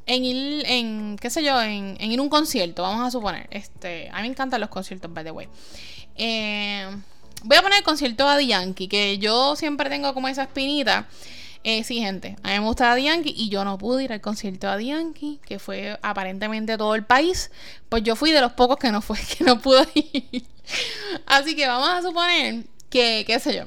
En ir, en, qué sé yo, en, en ir a un concierto, vamos a suponer. Este, a mí me encantan los conciertos, by the way. Eh, voy a poner el concierto de Daddy Yankee, que yo siempre tengo como esa espinita. Eh, sí, gente, a mí me gusta Daddy Yankee y yo no pude ir al concierto de Daddy Yankee, que fue aparentemente todo el país. Pues yo fui de los pocos que no fue, que no pudo ir. Así que vamos a suponer que, qué sé yo,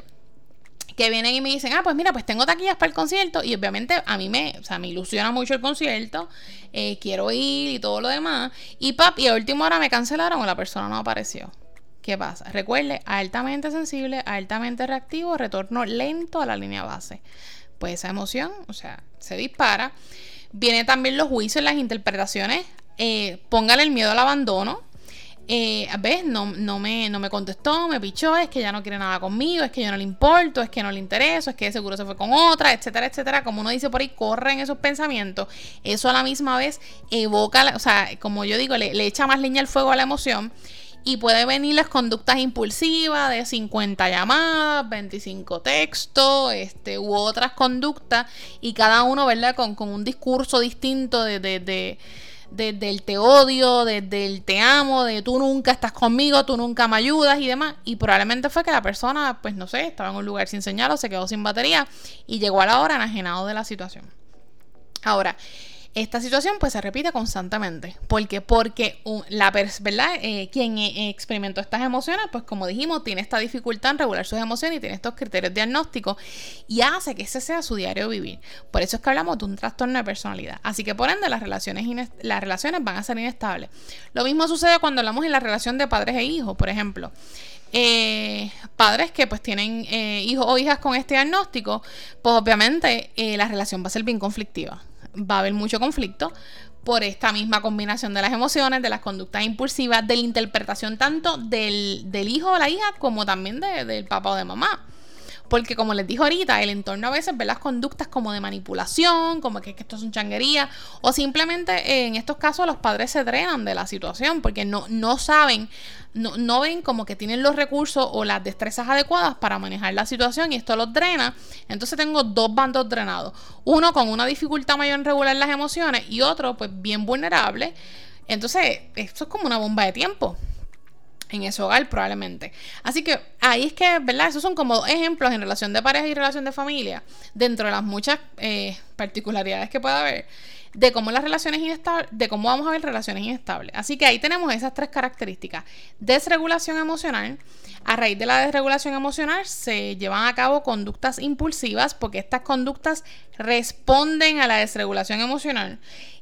que vienen y me dicen, ah, pues mira, pues tengo taquillas para el concierto, y obviamente a mí me, o sea, me ilusiona mucho el concierto, eh, quiero ir y todo lo demás, y pap, y a última hora me cancelaron o la persona no apareció. ¿Qué pasa? Recuerde, altamente sensible, altamente reactivo, retorno lento a la línea base. Pues esa emoción, o sea, se dispara. Vienen también los juicios, las interpretaciones, eh, póngale el miedo al abandono. Eh, ¿Ves? No, no, me, no me contestó, me pichó, es que ya no quiere nada conmigo, es que yo no le importo, es que no le intereso, es que seguro se fue con otra, etcétera, etcétera. Como uno dice por ahí, corren esos pensamientos. Eso a la misma vez evoca, o sea, como yo digo, le, le echa más leña al fuego a la emoción. Y puede venir las conductas impulsivas de cincuenta llamadas, veinticinco textos, este, u otras conductas. Y cada uno, ¿verdad? Con, con un discurso distinto de... de, de desde el te odio, desde el te amo, de tú nunca estás conmigo, tú nunca me ayudas y demás. Y probablemente fue que la persona, pues no sé, estaba en un lugar sin señal o se quedó sin batería y llegó a la hora enajenado de la situación. Ahora, esta situación pues se repite constantemente. ¿Por qué? Porque la pers- ¿verdad? Eh, quien eh, experimentó estas emociones, pues como dijimos, tiene esta dificultad en regular sus emociones y tiene estos criterios diagnósticos y hace que ese sea su diario vivir. Por eso es que hablamos de un trastorno de personalidad. Así que por ende las relaciones, inest- las relaciones van a ser inestables. Lo mismo sucede cuando hablamos en la relación de padres e hijos, por ejemplo. Eh, padres que pues tienen eh, hijos o hijas con este diagnóstico, pues obviamente eh, la relación va a ser bien conflictiva. Va a haber mucho conflicto por esta misma combinación de las emociones, de las conductas impulsivas, de la interpretación tanto del, del hijo o la hija como también de, del papá o de mamá. Porque como les dije ahorita, el entorno a veces ve las conductas como de manipulación, como que, que esto es un changuería, o simplemente en estos casos los padres se drenan de la situación porque no, no saben, no, no ven como que tienen los recursos o las destrezas adecuadas para manejar la situación y esto los drena. Entonces tengo dos bandos drenados, uno con una dificultad mayor en regular las emociones y otro pues bien vulnerable. Entonces esto es como una bomba de tiempo en ese hogar probablemente. Así que ahí es que, ¿verdad? Esos son como dos ejemplos en relación de pareja y relación de familia, dentro de las muchas eh, particularidades que puede haber, de cómo las relaciones inestables, de cómo vamos a ver relaciones inestables. Así que ahí tenemos esas tres características. Desregulación emocional. A raíz de la desregulación emocional se llevan a cabo conductas impulsivas, porque estas conductas responden a la desregulación emocional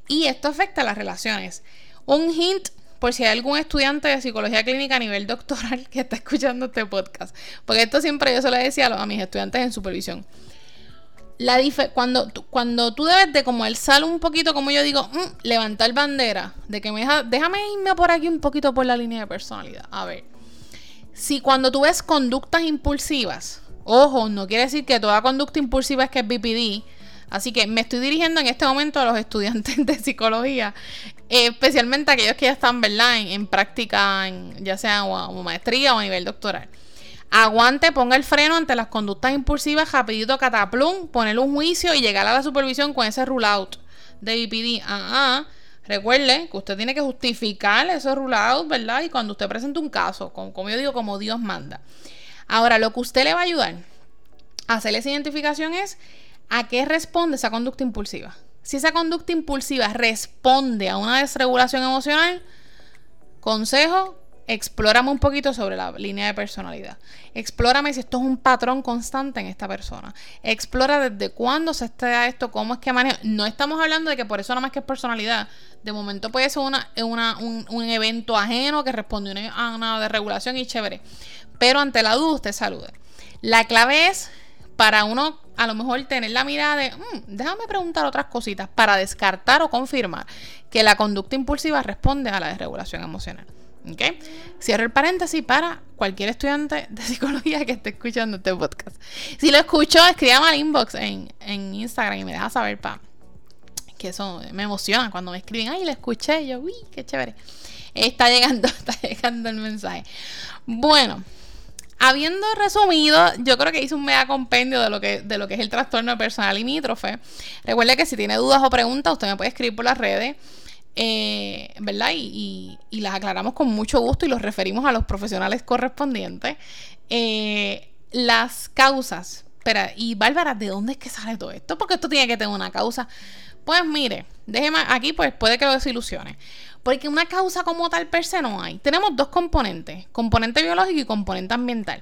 y esto afecta a las relaciones. Un hint, por si hay algún estudiante de psicología clínica a nivel doctoral que está escuchando este podcast, porque esto siempre yo se lo decía a mis estudiantes en supervisión. La dif- cuando, cuando tú debes de como alzar un poquito, como yo digo, mm, levantar bandera, de que me deja, déjame irme por aquí un poquito por la línea de personalidad. A ver, si cuando tú ves conductas impulsivas, ojo, no quiere decir que toda conducta impulsiva es que es B P D, así que me estoy dirigiendo en este momento a los estudiantes de psicología, eh, especialmente aquellos que ya están, ¿verdad?, en, en práctica, en, ya sea como maestría o a nivel doctoral. Aguante, ponga el freno ante las conductas impulsivas, rapidito, cataplum, poner un juicio y llegar a la supervisión con ese rule out de B P D. Ah, ah. Recuerde que usted tiene que justificar esos rule out, ¿verdad? Y cuando usted presente un caso, como, como yo digo, como Dios manda. Ahora, lo que usted le va a ayudar a hacer esa identificación es ¿a qué responde esa conducta impulsiva? Si esa conducta impulsiva responde a una desregulación emocional, consejo, explórame un poquito sobre la línea de personalidad. Explórame si esto es un patrón constante en esta persona. Explora desde cuándo se está esto, cómo es que maneja. No estamos hablando de que por eso nada más que es personalidad. De momento puede ser una, una, un, un evento ajeno que responde una, a una desregulación y chévere. Pero ante la duda, usted salude. La clave es para uno a lo mejor tener la mirada de mmm, déjame preguntar otras cositas para descartar o confirmar que la conducta impulsiva responde a la desregulación emocional. ¿Okay? Cierro el paréntesis para cualquier estudiante de psicología que esté escuchando este podcast. Si lo escucho, escríbame al inbox en, en Instagram y me deja saber, pa, que eso me emociona cuando me escriben, ay, lo escuché, yo, uy, qué chévere. Está llegando, está llegando el mensaje. Bueno, habiendo resumido, yo creo que hice un mega compendio de lo que, de lo que es el trastorno de personalidad limítrofe. Recuerde que si tiene dudas o preguntas, usted me puede escribir por las redes, eh, ¿verdad? Y, y, y las aclaramos con mucho gusto y los referimos a los profesionales correspondientes. Eh, las causas. Espera, y Bárbara, ¿de dónde es que sale todo esto? Porque esto tiene que tener una causa. Pues mire, déjeme aquí, pues puede que lo desilusione. Porque una causa como tal per se no hay. Tenemos dos componentes, componente biológico y componente ambiental.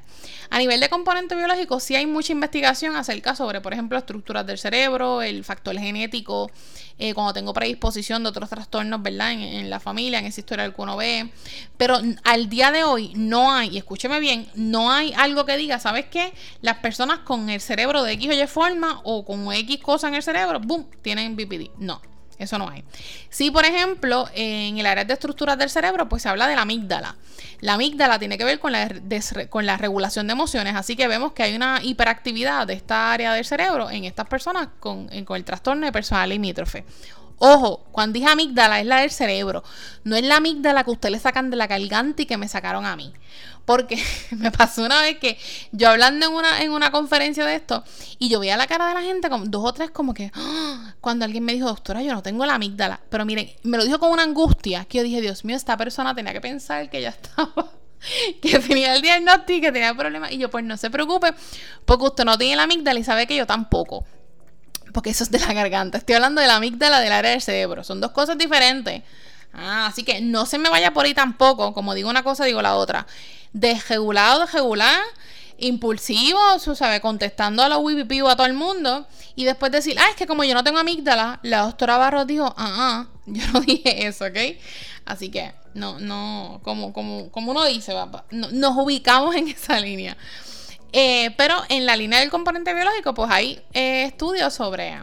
A nivel de componente biológico sí hay mucha investigación acerca sobre, por ejemplo, estructuras del cerebro, el factor genético, eh, cuando tengo predisposición de otros trastornos, ¿verdad? En, en la familia, en esa historia que uno ve. Pero al día de hoy no hay, y escúcheme bien, no hay algo que diga, ¿sabes qué? Las personas con el cerebro de X o Y forma o con X cosa en el cerebro, ¡boom!, tienen B P D. No. Eso no hay. Sí, por ejemplo, en el área de estructuras del cerebro, pues se habla de la amígdala. La amígdala tiene que ver con la, desre- con la regulación de emociones, así que vemos que hay una hiperactividad de esta área del cerebro en estas personas con, en, con el trastorno de personalidad limítrofe. Ojo, cuando dije amígdala es la del cerebro, no es la amígdala que ustedes le sacan de la garganta y que me sacaron a mí. Porque me pasó una vez que yo hablando en una, en una conferencia de esto y yo veía la cara de la gente, como dos o tres como que ¡oh!, cuando alguien me dijo, doctora, yo no tengo la amígdala, pero miren, me lo dijo con una angustia que yo dije, Dios mío, esta persona tenía que pensar que ya estaba, que tenía el diagnóstico, que tenía problemas, y yo, pues no se preocupe porque usted no tiene la amígdala y sabe que yo tampoco, porque eso es de la garganta. Estoy hablando de la amígdala del área del cerebro, son dos cosas diferentes. Ah, así que no se me vaya por ahí tampoco, como digo una cosa, digo la otra. Desregulado, desregular, impulsivo, ¿sabe? Contestando a la wipi o a todo el mundo. Y después decir, ah, es que como yo no tengo amígdala, la doctora Barros dijo, ah, ah, yo no dije eso, ¿ok? Así que, no, no, como, como, como uno dice, papá, no, nos ubicamos en esa línea. Eh, pero en la línea del componente biológico, pues hay eh, estudios sobre...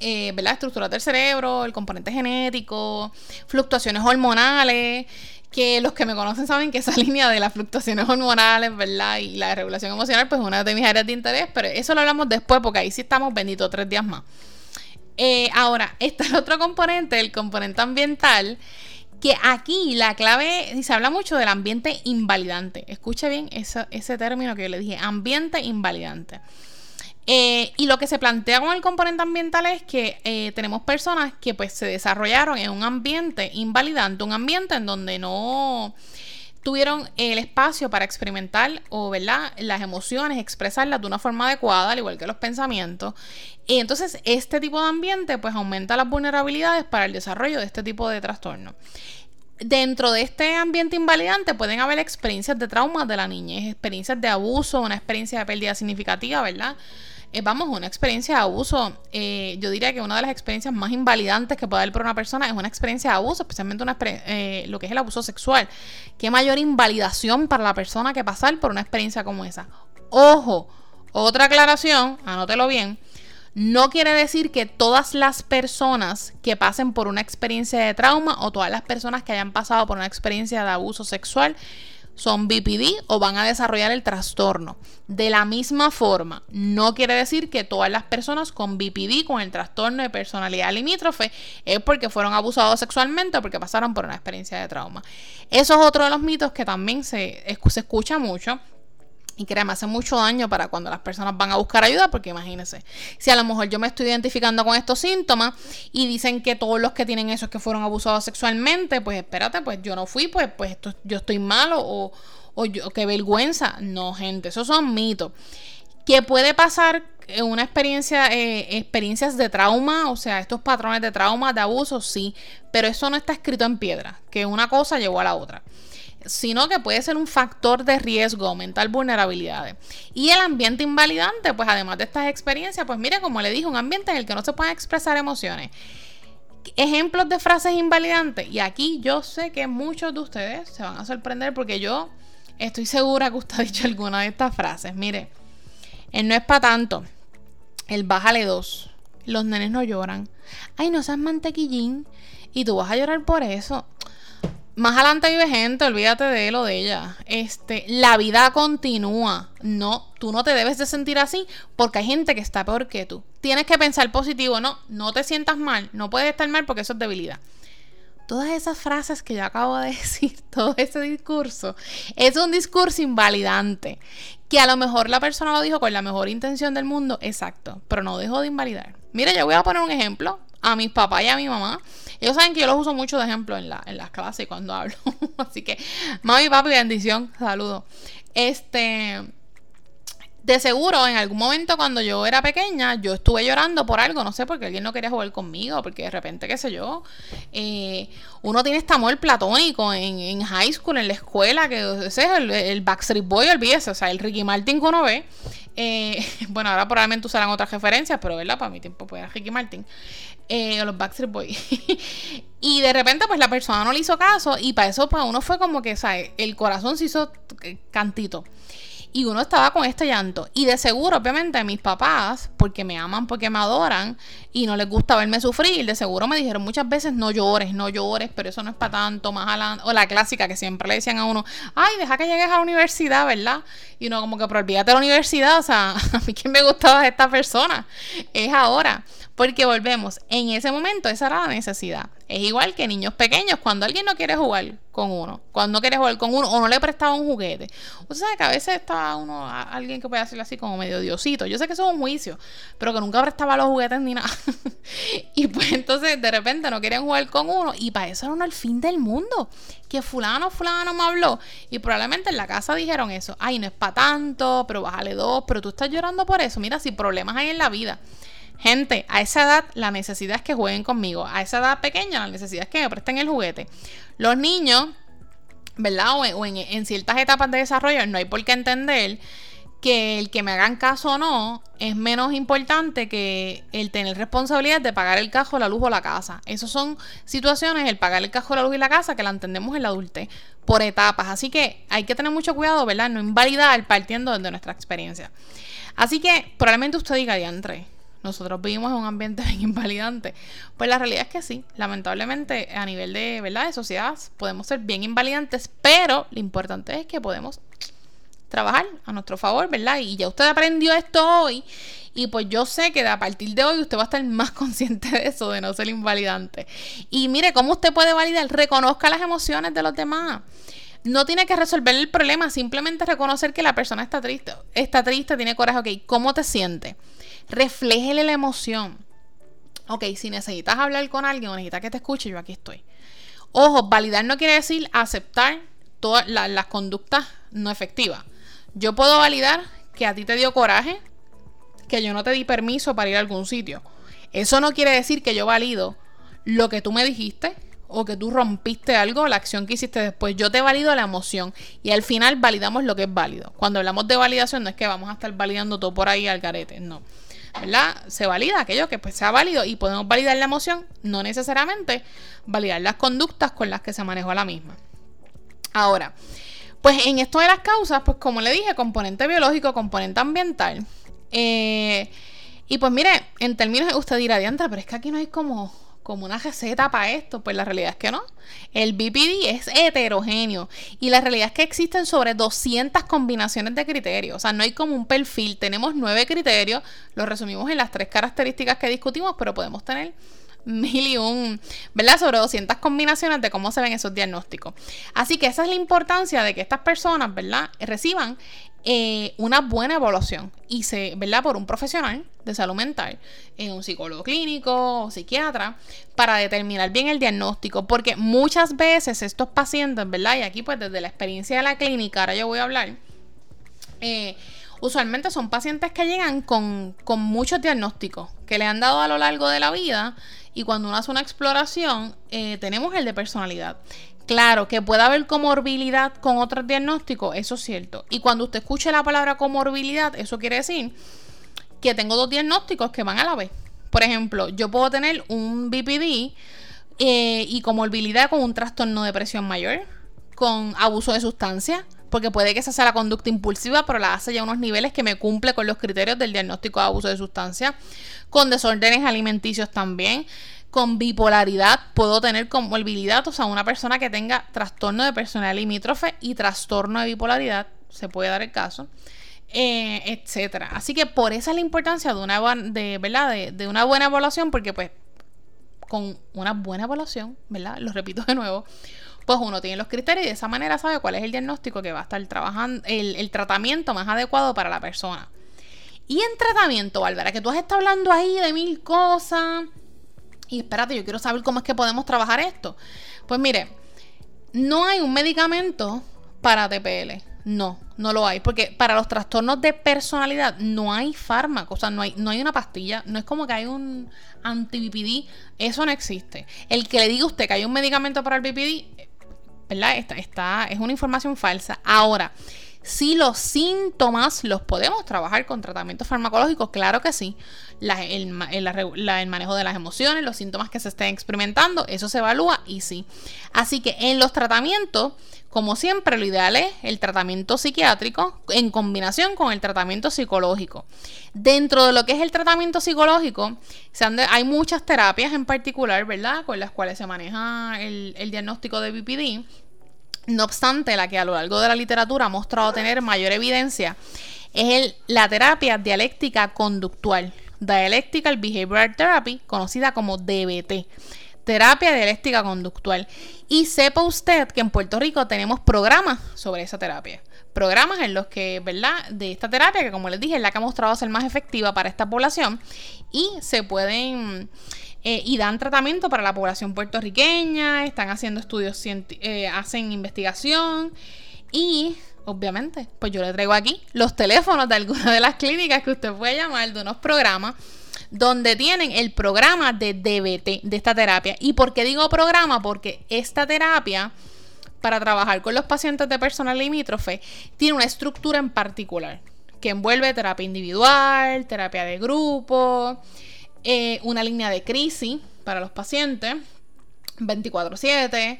Eh, ¿verdad? Estructuras del cerebro, el componente genético, fluctuaciones hormonales, que los que me conocen saben que esa línea de las fluctuaciones hormonales, ¿verdad? Y la regulación emocional, pues es una de mis áreas de interés, pero eso lo hablamos después porque ahí sí estamos benditos tres días más. Eh, ahora, está el otro componente, el componente ambiental, que aquí la clave, se habla mucho del ambiente invalidante. Escuche bien ese, ese término que yo le dije, ambiente invalidante. Eh, y lo que se plantea con el componente ambiental es que eh, tenemos personas que pues se desarrollaron en un ambiente invalidante, un ambiente en donde no tuvieron el espacio para experimentar o, ¿verdad?, las emociones, expresarlas de una forma adecuada, al igual que los pensamientos. Y entonces este tipo de ambiente pues aumenta las vulnerabilidades para el desarrollo de este tipo de trastorno. Dentro de este ambiente invalidante pueden haber experiencias de traumas de la niñez, experiencias de abuso, una experiencia de pérdida significativa, ¿verdad? Eh, vamos, una experiencia de abuso, eh, yo diría que una de las experiencias más invalidantes que puede haber para una persona es una experiencia de abuso, especialmente una eh, lo que es el abuso sexual. ¿Qué mayor invalidación para la persona que pasar por una experiencia como esa? Ojo, otra aclaración, anótelo bien, no quiere decir que todas las personas que pasen por una experiencia de trauma o todas las personas que hayan pasado por una experiencia de abuso sexual son B P D o van a desarrollar el trastorno. De la misma forma, no quiere decir que todas las personas con B P D, con el trastorno de personalidad limítrofe, es porque fueron abusados sexualmente o porque pasaron por una experiencia de trauma. Eso es otro de los mitos que también se, se escucha mucho y que además hace mucho daño para cuando las personas van a buscar ayuda, porque imagínense, si a lo mejor yo me estoy identificando con estos síntomas y dicen que todos los que tienen eso es que fueron abusados sexualmente, pues espérate, pues yo no fui, pues, pues esto, yo estoy malo o, o yo, qué vergüenza. No, gente, esos son mitos. ¿Qué puede pasar en una experiencia, eh, experiencias de trauma? O sea, estos patrones de trauma, de abuso, sí, pero eso no está escrito en piedra, que una cosa llevó a la otra, sino que puede ser un factor de riesgo, aumentar vulnerabilidades. Y el ambiente invalidante, pues además de estas experiencias, pues mire, como le dije, un ambiente en el que no se pueden expresar emociones. Ejemplos de frases invalidantes. Y aquí yo sé que muchos de ustedes se van a sorprender porque yo estoy segura que usted ha dicho alguna de estas frases. Mire, él no es para tanto. El bájale dos. Los nenes no lloran. Ay, no seas mantequillín. Y tú vas a llorar por eso. Más adelante vive gente, olvídate de él o de ella. Este, la vida continúa. No, tú no te debes de sentir así porque hay gente que está peor que tú. Tienes que pensar positivo, no, no te sientas mal, no puedes estar mal porque eso es debilidad. Todas esas frases que yo acabo de decir, todo ese discurso, es un discurso invalidante que a lo mejor la persona lo dijo con la mejor intención del mundo, exacto, pero no dejó de invalidar. Mira, yo voy a poner un ejemplo. A mis papás y a mi mamá, ellos saben que yo los uso mucho de ejemplo en, la, en las clases cuando hablo. Así que, mami, papi, bendición, saludo. Este, de seguro, en algún momento cuando yo era pequeña, yo estuve llorando por algo, no sé, porque alguien no quería jugar conmigo, porque de repente, qué sé yo, eh, uno tiene este amor platónico en, en high school, en la escuela, que ese es el, el Backstreet Boy, olvídese, o sea, el Ricky Martin que uno ve. Eh, bueno, ahora probablemente usarán otras referencias, pero ¿verdad? Para mi tiempo pues era Ricky Martin eh, o los Backstreet Boys. Y de repente pues la persona no le hizo caso y para eso pues uno fue como que, ¿sabes? El corazón se hizo cantito y uno estaba con este llanto. Y de seguro, obviamente, mis papás, porque me aman, porque me adoran y no les gusta verme sufrir, de seguro me dijeron muchas veces, no llores, no llores, pero eso no es para tanto, más adelante. O la clásica que siempre le decían a uno, ay, deja que llegues a la universidad, ¿verdad? Y uno como que, pero olvídate de la universidad, o sea, a mí quien me gustaba es esta persona, es ahora. Porque volvemos, en ese momento esa era la necesidad. Es igual que niños pequeños, cuando alguien no quiere jugar con uno, cuando no quiere jugar con uno o no le prestaba un juguete. Usted sabe que a veces estaba uno, a alguien que puede hacerlo así como medio diosito. Yo sé que eso es un juicio, pero que nunca prestaba los juguetes ni nada. Y pues entonces de repente no querían jugar con uno y para eso era uno el fin del mundo. Que fulano, fulano me habló y probablemente en la casa dijeron eso. Ay, no es para tanto, pero bájale dos, pero tú estás llorando por eso. Mira, si problemas hay en la vida. Gente, a esa edad la necesidad es que jueguen conmigo. A esa edad pequeña la necesidad es que me presten el juguete. Los niños, ¿verdad? O en, o en, en ciertas etapas de desarrollo no hay por qué entender que el que me hagan caso o no es menos importante que el tener responsabilidad de pagar el cajo, la luz o la casa. Esas son situaciones, el pagar el cajo, la luz y la casa, que la entendemos en la adultez por etapas. Así que hay que tener mucho cuidado, ¿verdad? No invalidar partiendo de nuestra experiencia. Así que probablemente usted diga, diantre, nosotros vivimos en un ambiente bien invalidante. Pues la realidad es que sí, lamentablemente a nivel de, ¿verdad?, de sociedad podemos ser bien invalidantes, pero lo importante es que podemos trabajar a nuestro favor, ¿verdad? Y ya usted aprendió esto hoy, y pues yo sé que a partir de hoy usted va a estar más consciente de eso, de no ser invalidante. Y mire, ¿cómo usted puede validar? Reconozca las emociones de los demás. No tiene que resolver el problema, simplemente reconocer que la persona está triste, está triste, tiene coraje. Ok, ¿cómo te sientes? Refléjele la emoción. Ok, si necesitas hablar con alguien o necesitas que te escuche, yo aquí estoy. Ojo, validar no quiere decir aceptar todas la, las conductas no efectivas. Yo puedo validar que a ti te dio coraje, que yo no te di permiso para ir a algún sitio. Eso no quiere decir que yo valido lo que tú me dijiste o que tú rompiste algo, la acción que hiciste después. Yo te valido la emoción y al final validamos lo que es válido. Cuando hablamos de validación no es que vamos a estar validando todo por ahí al garete, no. ¿Verdad? Se valida aquello que pues sea válido y podemos validar la emoción, no necesariamente validar las conductas con las que se manejó la misma. Ahora, pues en esto de las causas, pues como le dije, componente biológico, componente ambiental. Eh, y pues mire, en términos, usted dirá, diantra, pero es que aquí no hay como, como una receta para esto. Pues la realidad es que no. El B P D es heterogéneo y la realidad es que existen sobre doscientas combinaciones de criterios. O sea, no hay como un perfil. Tenemos nueve criterios, los resumimos en las tres características que discutimos, pero podemos tener mil y un, ¿verdad?, sobre doscientas combinaciones de cómo se ven esos diagnósticos. Así que esa es la importancia de que estas personas, ¿verdad?, reciban eh, una buena evaluación y se, ¿verdad?, por un profesional de salud mental, eh, un psicólogo clínico o psiquiatra, para determinar bien el diagnóstico, porque muchas veces estos pacientes, ¿verdad?, y aquí pues desde la experiencia de la clínica, ahora yo voy a hablar, eh, usualmente son pacientes que llegan con, con muchos diagnósticos que le han dado a lo largo de la vida. Y cuando uno hace una exploración, eh, tenemos el de personalidad. Claro, que puede haber comorbilidad con otros diagnósticos, eso es cierto. Y cuando usted escuche la palabra comorbilidad, eso quiere decir que tengo dos diagnósticos que van a la vez. Por ejemplo, yo puedo tener un B P D eh, y comorbilidad con un trastorno de depresión mayor, con abuso de sustancias, porque puede que esa sea la conducta impulsiva, pero la hace ya a unos niveles que me cumple con los criterios del diagnóstico de abuso de sustancia, con desórdenes alimenticios también, con bipolaridad, puedo tener comorbilidad, o sea, una persona que tenga trastorno de personalidad limítrofe y trastorno de bipolaridad, se puede dar el caso, eh, etcétera. Así que por esa es la importancia de una, de, ¿verdad? De, de una buena evaluación, porque pues con una buena evaluación, ¿verdad?, lo repito de nuevo, pues uno tiene los criterios y de esa manera sabe cuál es el diagnóstico que va a estar trabajando, el, el tratamiento más adecuado para la persona. Y en tratamiento, Bárbara, que tú has estado hablando ahí de mil cosas, y espérate, yo quiero saber cómo es que podemos trabajar esto. Pues mire, no hay un medicamento para T P L, no, no lo hay, porque para los trastornos de personalidad no hay fármaco, o sea, no hay, no hay una pastilla, no es como que hay un anti-B P D, eso no existe. El que le diga a usted que hay un medicamento para el B P D, ¿verdad?, Esta, esta es una información falsa. Ahora, si los síntomas los podemos trabajar con tratamientos farmacológicos, claro que sí. La, el, el, la, el manejo de las emociones, los síntomas que se estén experimentando, eso se evalúa y sí. Así que en los tratamientos, como siempre, lo ideal es el tratamiento psiquiátrico en combinación con el tratamiento psicológico. Dentro de lo que es el tratamiento psicológico, se han de, hay muchas terapias en particular, ¿verdad?, con las cuales se maneja el, el diagnóstico de B P D. No obstante, la que a lo largo de la literatura ha mostrado tener mayor evidencia es el, la terapia dialéctica conductual, Dialectical Behavioral Therapy, conocida como D B T, terapia dialéctica conductual. Y sepa usted que en Puerto Rico tenemos programas sobre esa terapia, programas en los que, ¿verdad?, de esta terapia que, como les dije, es la que ha mostrado ser más efectiva para esta población y se pueden... Eh, y dan tratamiento para la población puertorriqueña, están haciendo estudios, eh, hacen investigación y, obviamente, pues yo le traigo aquí los teléfonos de algunas de las clínicas que usted puede llamar, de unos programas donde tienen el programa de D B T, de esta terapia. ¿Y por qué digo programa? Porque esta terapia, para trabajar con los pacientes de personalidad limítrofe, tiene una estructura en particular que envuelve terapia individual, terapia de grupo... Eh, una línea de crisis para los pacientes veinticuatro siete,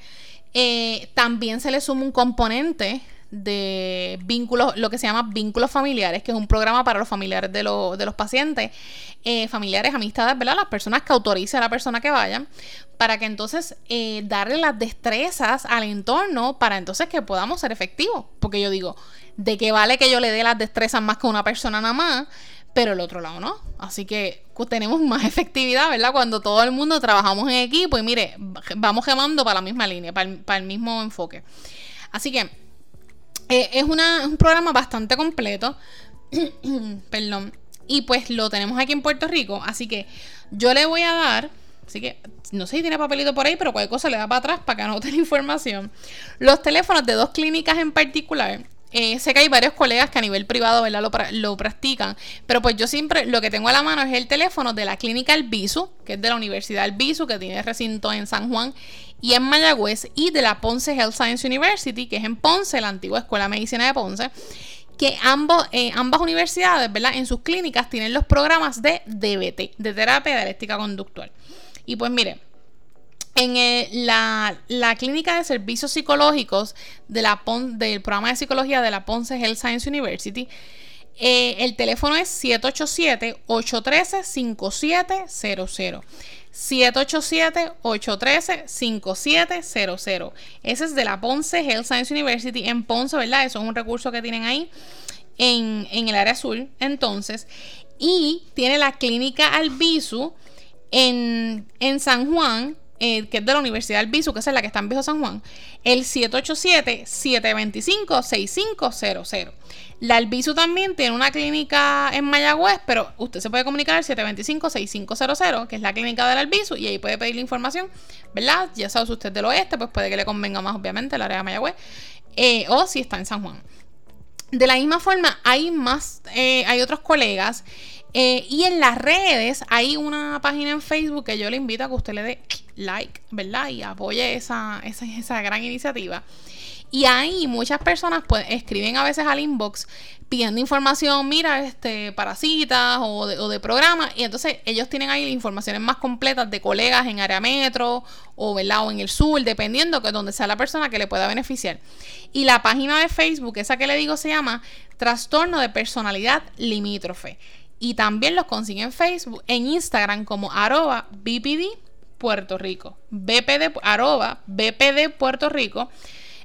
eh, también se le suma un componente de vínculos, lo que se llama vínculos familiares, que es un programa para los familiares de, lo, de los pacientes, eh, familiares, amistades, ¿verdad? Las personas que autorice a la persona que vayan, para que entonces eh, darle las destrezas al entorno para entonces que podamos ser efectivos. Porque yo digo, ¿de qué vale que yo le dé las destrezas más que una persona nada más? Pero el otro lado no. Así que pues, tenemos más efectividad, ¿verdad? Cuando todo el mundo trabajamos en equipo y mire, vamos gemando para la misma línea, para el, para el mismo enfoque. Así que Eh, es, una, es un programa bastante completo. Perdón. Y pues lo tenemos aquí en Puerto Rico. Así que yo le voy a dar. Así que no sé si tiene papelito por ahí, pero cualquier cosa le da para atrás para que anote la información. Los teléfonos de dos clínicas en particular. Eh, sé que hay varios colegas que a nivel privado, ¿verdad?, lo, lo practican, pero pues yo siempre lo que tengo a la mano es el teléfono de la Clínica Albizu, que es de la Universidad Albizu, que tiene recinto en San Juan y en Mayagüez, y de la Ponce Health Science University, que es en Ponce, la antigua Escuela de Medicina de Ponce, que ambos, eh, ambas universidades, ¿verdad?, en sus clínicas tienen los programas de D B T, de terapia dialéctica conductual. Y pues miren, en el, la, la Clínica de Servicios Psicológicos de la Pon, del programa de psicología de la Ponce Health Science University, eh, el teléfono es siete ocho siete, ocho uno tres, cinco siete cero cero. siete ocho siete, ocho uno tres, cinco siete cero cero. Ese es de la Ponce Health Science University en Ponce, ¿verdad? Eso es un recurso que tienen ahí en, en el área sur. Entonces, y tiene la Clínica Albizu en, en San Juan, Eh, que es de la Universidad Albizu, que es la que está en Viejo San Juan, el siete ocho siete, siete dos cinco, seis cinco cero cero. La Albizu también tiene una clínica en Mayagüez, pero usted se puede comunicar al siete dos cinco, seis cinco cero cero, que es la clínica de la Albizu, y ahí puede pedirle información, ¿verdad? Ya sabes, usted es del oeste, pues puede que le convenga más, obviamente, el área de Mayagüez, eh, o si está en San Juan. De la misma forma, hay más, eh, hay otros colegas, eh, y en las redes hay una página en Facebook que yo le invito a que usted le dé like, ¿verdad?, y apoye esa, esa, esa gran iniciativa. Y ahí muchas personas pues escriben a veces al inbox pidiendo información, mira, este, para citas o de, o de programas, y entonces ellos tienen ahí informaciones más completas de colegas en área metro o, ¿verdad?, o en el sur, dependiendo que donde sea la persona que le pueda beneficiar. Y la página de Facebook, esa que le digo, se llama Trastorno de Personalidad Limítrofe, y también los consiguen en Facebook, en Instagram como arroba B P D Puerto Rico, B P D, arroba B P D Puerto Rico.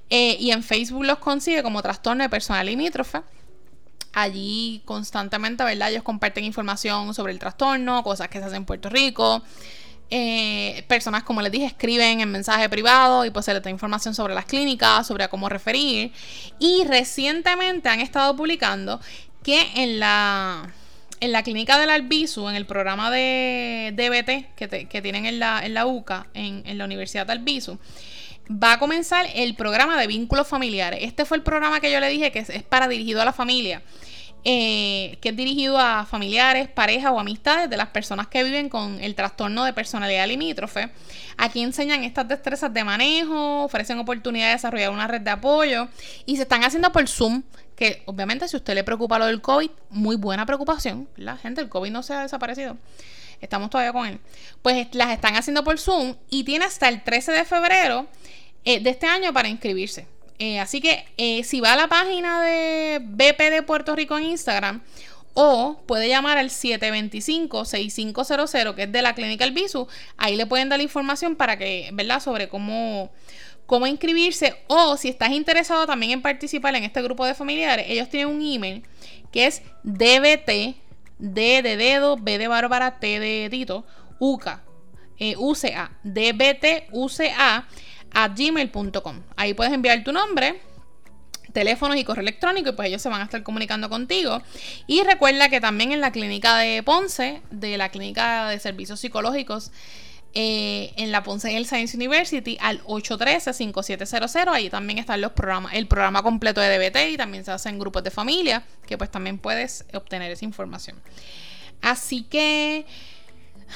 Eh, y en Facebook los consigue como Trastorno de Personalidad Limítrofe. Allí constantemente, ¿verdad?, ellos comparten información sobre el trastorno, cosas que se hacen en Puerto Rico. Eh, personas, como les dije, escriben en mensaje privado y pues se les da información sobre las clínicas, sobre cómo referir. Y recientemente han estado publicando que en la... En la clínica del Albizu, en el programa de D B T que, te, que tienen en la, en la U C A, en, en la Universidad de Albizu, va a comenzar el programa de vínculos familiares. Este fue el programa que yo le dije que es, es para dirigido a la familia, eh, que es dirigido a familiares, parejas o amistades de las personas que viven con el trastorno de personalidad limítrofe. Aquí enseñan estas destrezas de manejo, ofrecen oportunidad de desarrollar una red de apoyo y se están haciendo por Zoom. Que obviamente si a usted le preocupa lo del COVID, muy buena preocupación, la gente, el COVID no se ha desaparecido, estamos todavía con él, pues las están haciendo por Zoom y tiene hasta el trece de febrero eh, de este año para inscribirse. Eh, así que eh, si va a la página de B P D Puerto Rico en Instagram, o puede llamar al siete dos cinco, seis cinco cero cero, que es de la Clínica Albizu, ahí le pueden dar la información para que, ¿verdad?, sobre cómo... cómo inscribirse, o si estás interesado también en participar en este grupo de familiares, ellos tienen un email que es dbt, d de dedo, b de Bárbara, t de Tito, uca, eh, uca, D B T U C A arroba gmail punto com. Ahí puedes enviar tu nombre, teléfonos y correo electrónico, y pues ellos se van a estar comunicando contigo. Y recuerda que también en la clínica de Ponce, de la clínica de servicios psicológicos, Eh, en la Ponce Health Science University, al ocho uno tres, cinco siete cero cero, ahí también están los programas, el programa completo de D B T, y también se hacen grupos de familia, que pues también puedes obtener esa información. Así que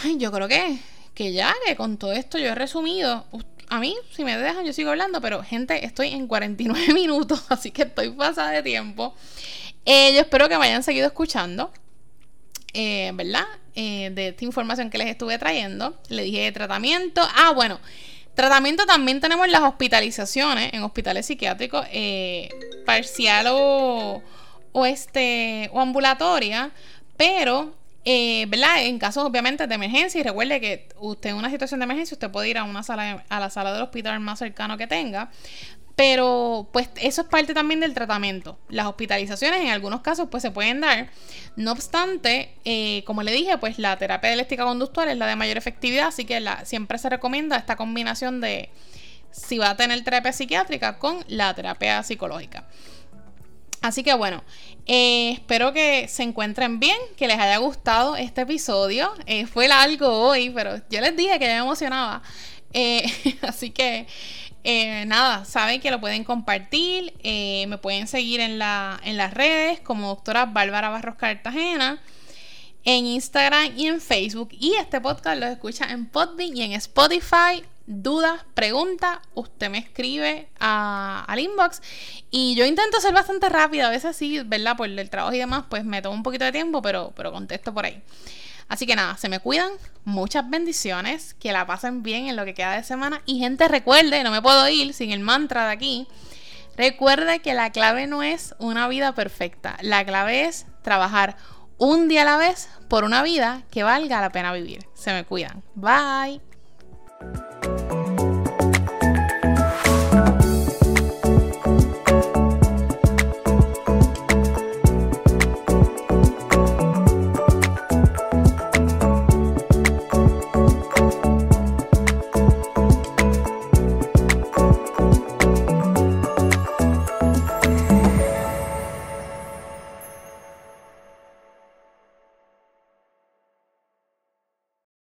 ay, yo creo que que ya que con todo esto yo he resumido. A mí, si me dejan, yo sigo hablando, pero gente, estoy en cuarenta y nueve minutos, así que estoy pasada de tiempo. eh, yo espero que me hayan seguido escuchando, eh, ¿verdad?, Eh, de esta información que les estuve trayendo. Le dije de tratamiento. Ah, bueno, Tratamiento también tenemos las hospitalizaciones en hospitales psiquiátricos, eh, parcial o, o, este, o ambulatoria, pero eh, ¿verdad? En casos obviamente de emergencia, y recuerde que usted en una situación de emergencia usted puede ir a una sala, a la sala del hospital más cercano que tenga, pero pues eso es parte también del tratamiento. Las hospitalizaciones en algunos casos pues se pueden dar, no obstante, eh, como le dije, pues la terapia dialéctica conductual es la de mayor efectividad, así que la, siempre se recomienda esta combinación de si va a tener terapia psiquiátrica con la terapia psicológica. Así que bueno, eh, espero que se encuentren bien, que les haya gustado este episodio. Eh, fue largo hoy, pero yo les dije que ya me emocionaba, eh, así que Eh, nada, saben que lo pueden compartir, eh, me pueden seguir en, la, en las redes como doctora Bárbara Barros Cartagena en Instagram y en Facebook, y este podcast lo escucha en Podbean y en Spotify. Dudas, preguntas, usted me escribe a, al inbox, y yo intento ser bastante rápida, a veces sí, ¿verdad? Por el trabajo y demás, pues me tomo un poquito de tiempo, pero, pero contesto por ahí. Así que nada, se me cuidan, muchas bendiciones, que la pasen bien en lo que queda de semana. Y gente, recuerde, no me puedo ir sin el mantra de aquí, recuerde que la clave no es una vida perfecta, la clave es trabajar un día a la vez por una vida que valga la pena vivir. Se me cuidan, bye.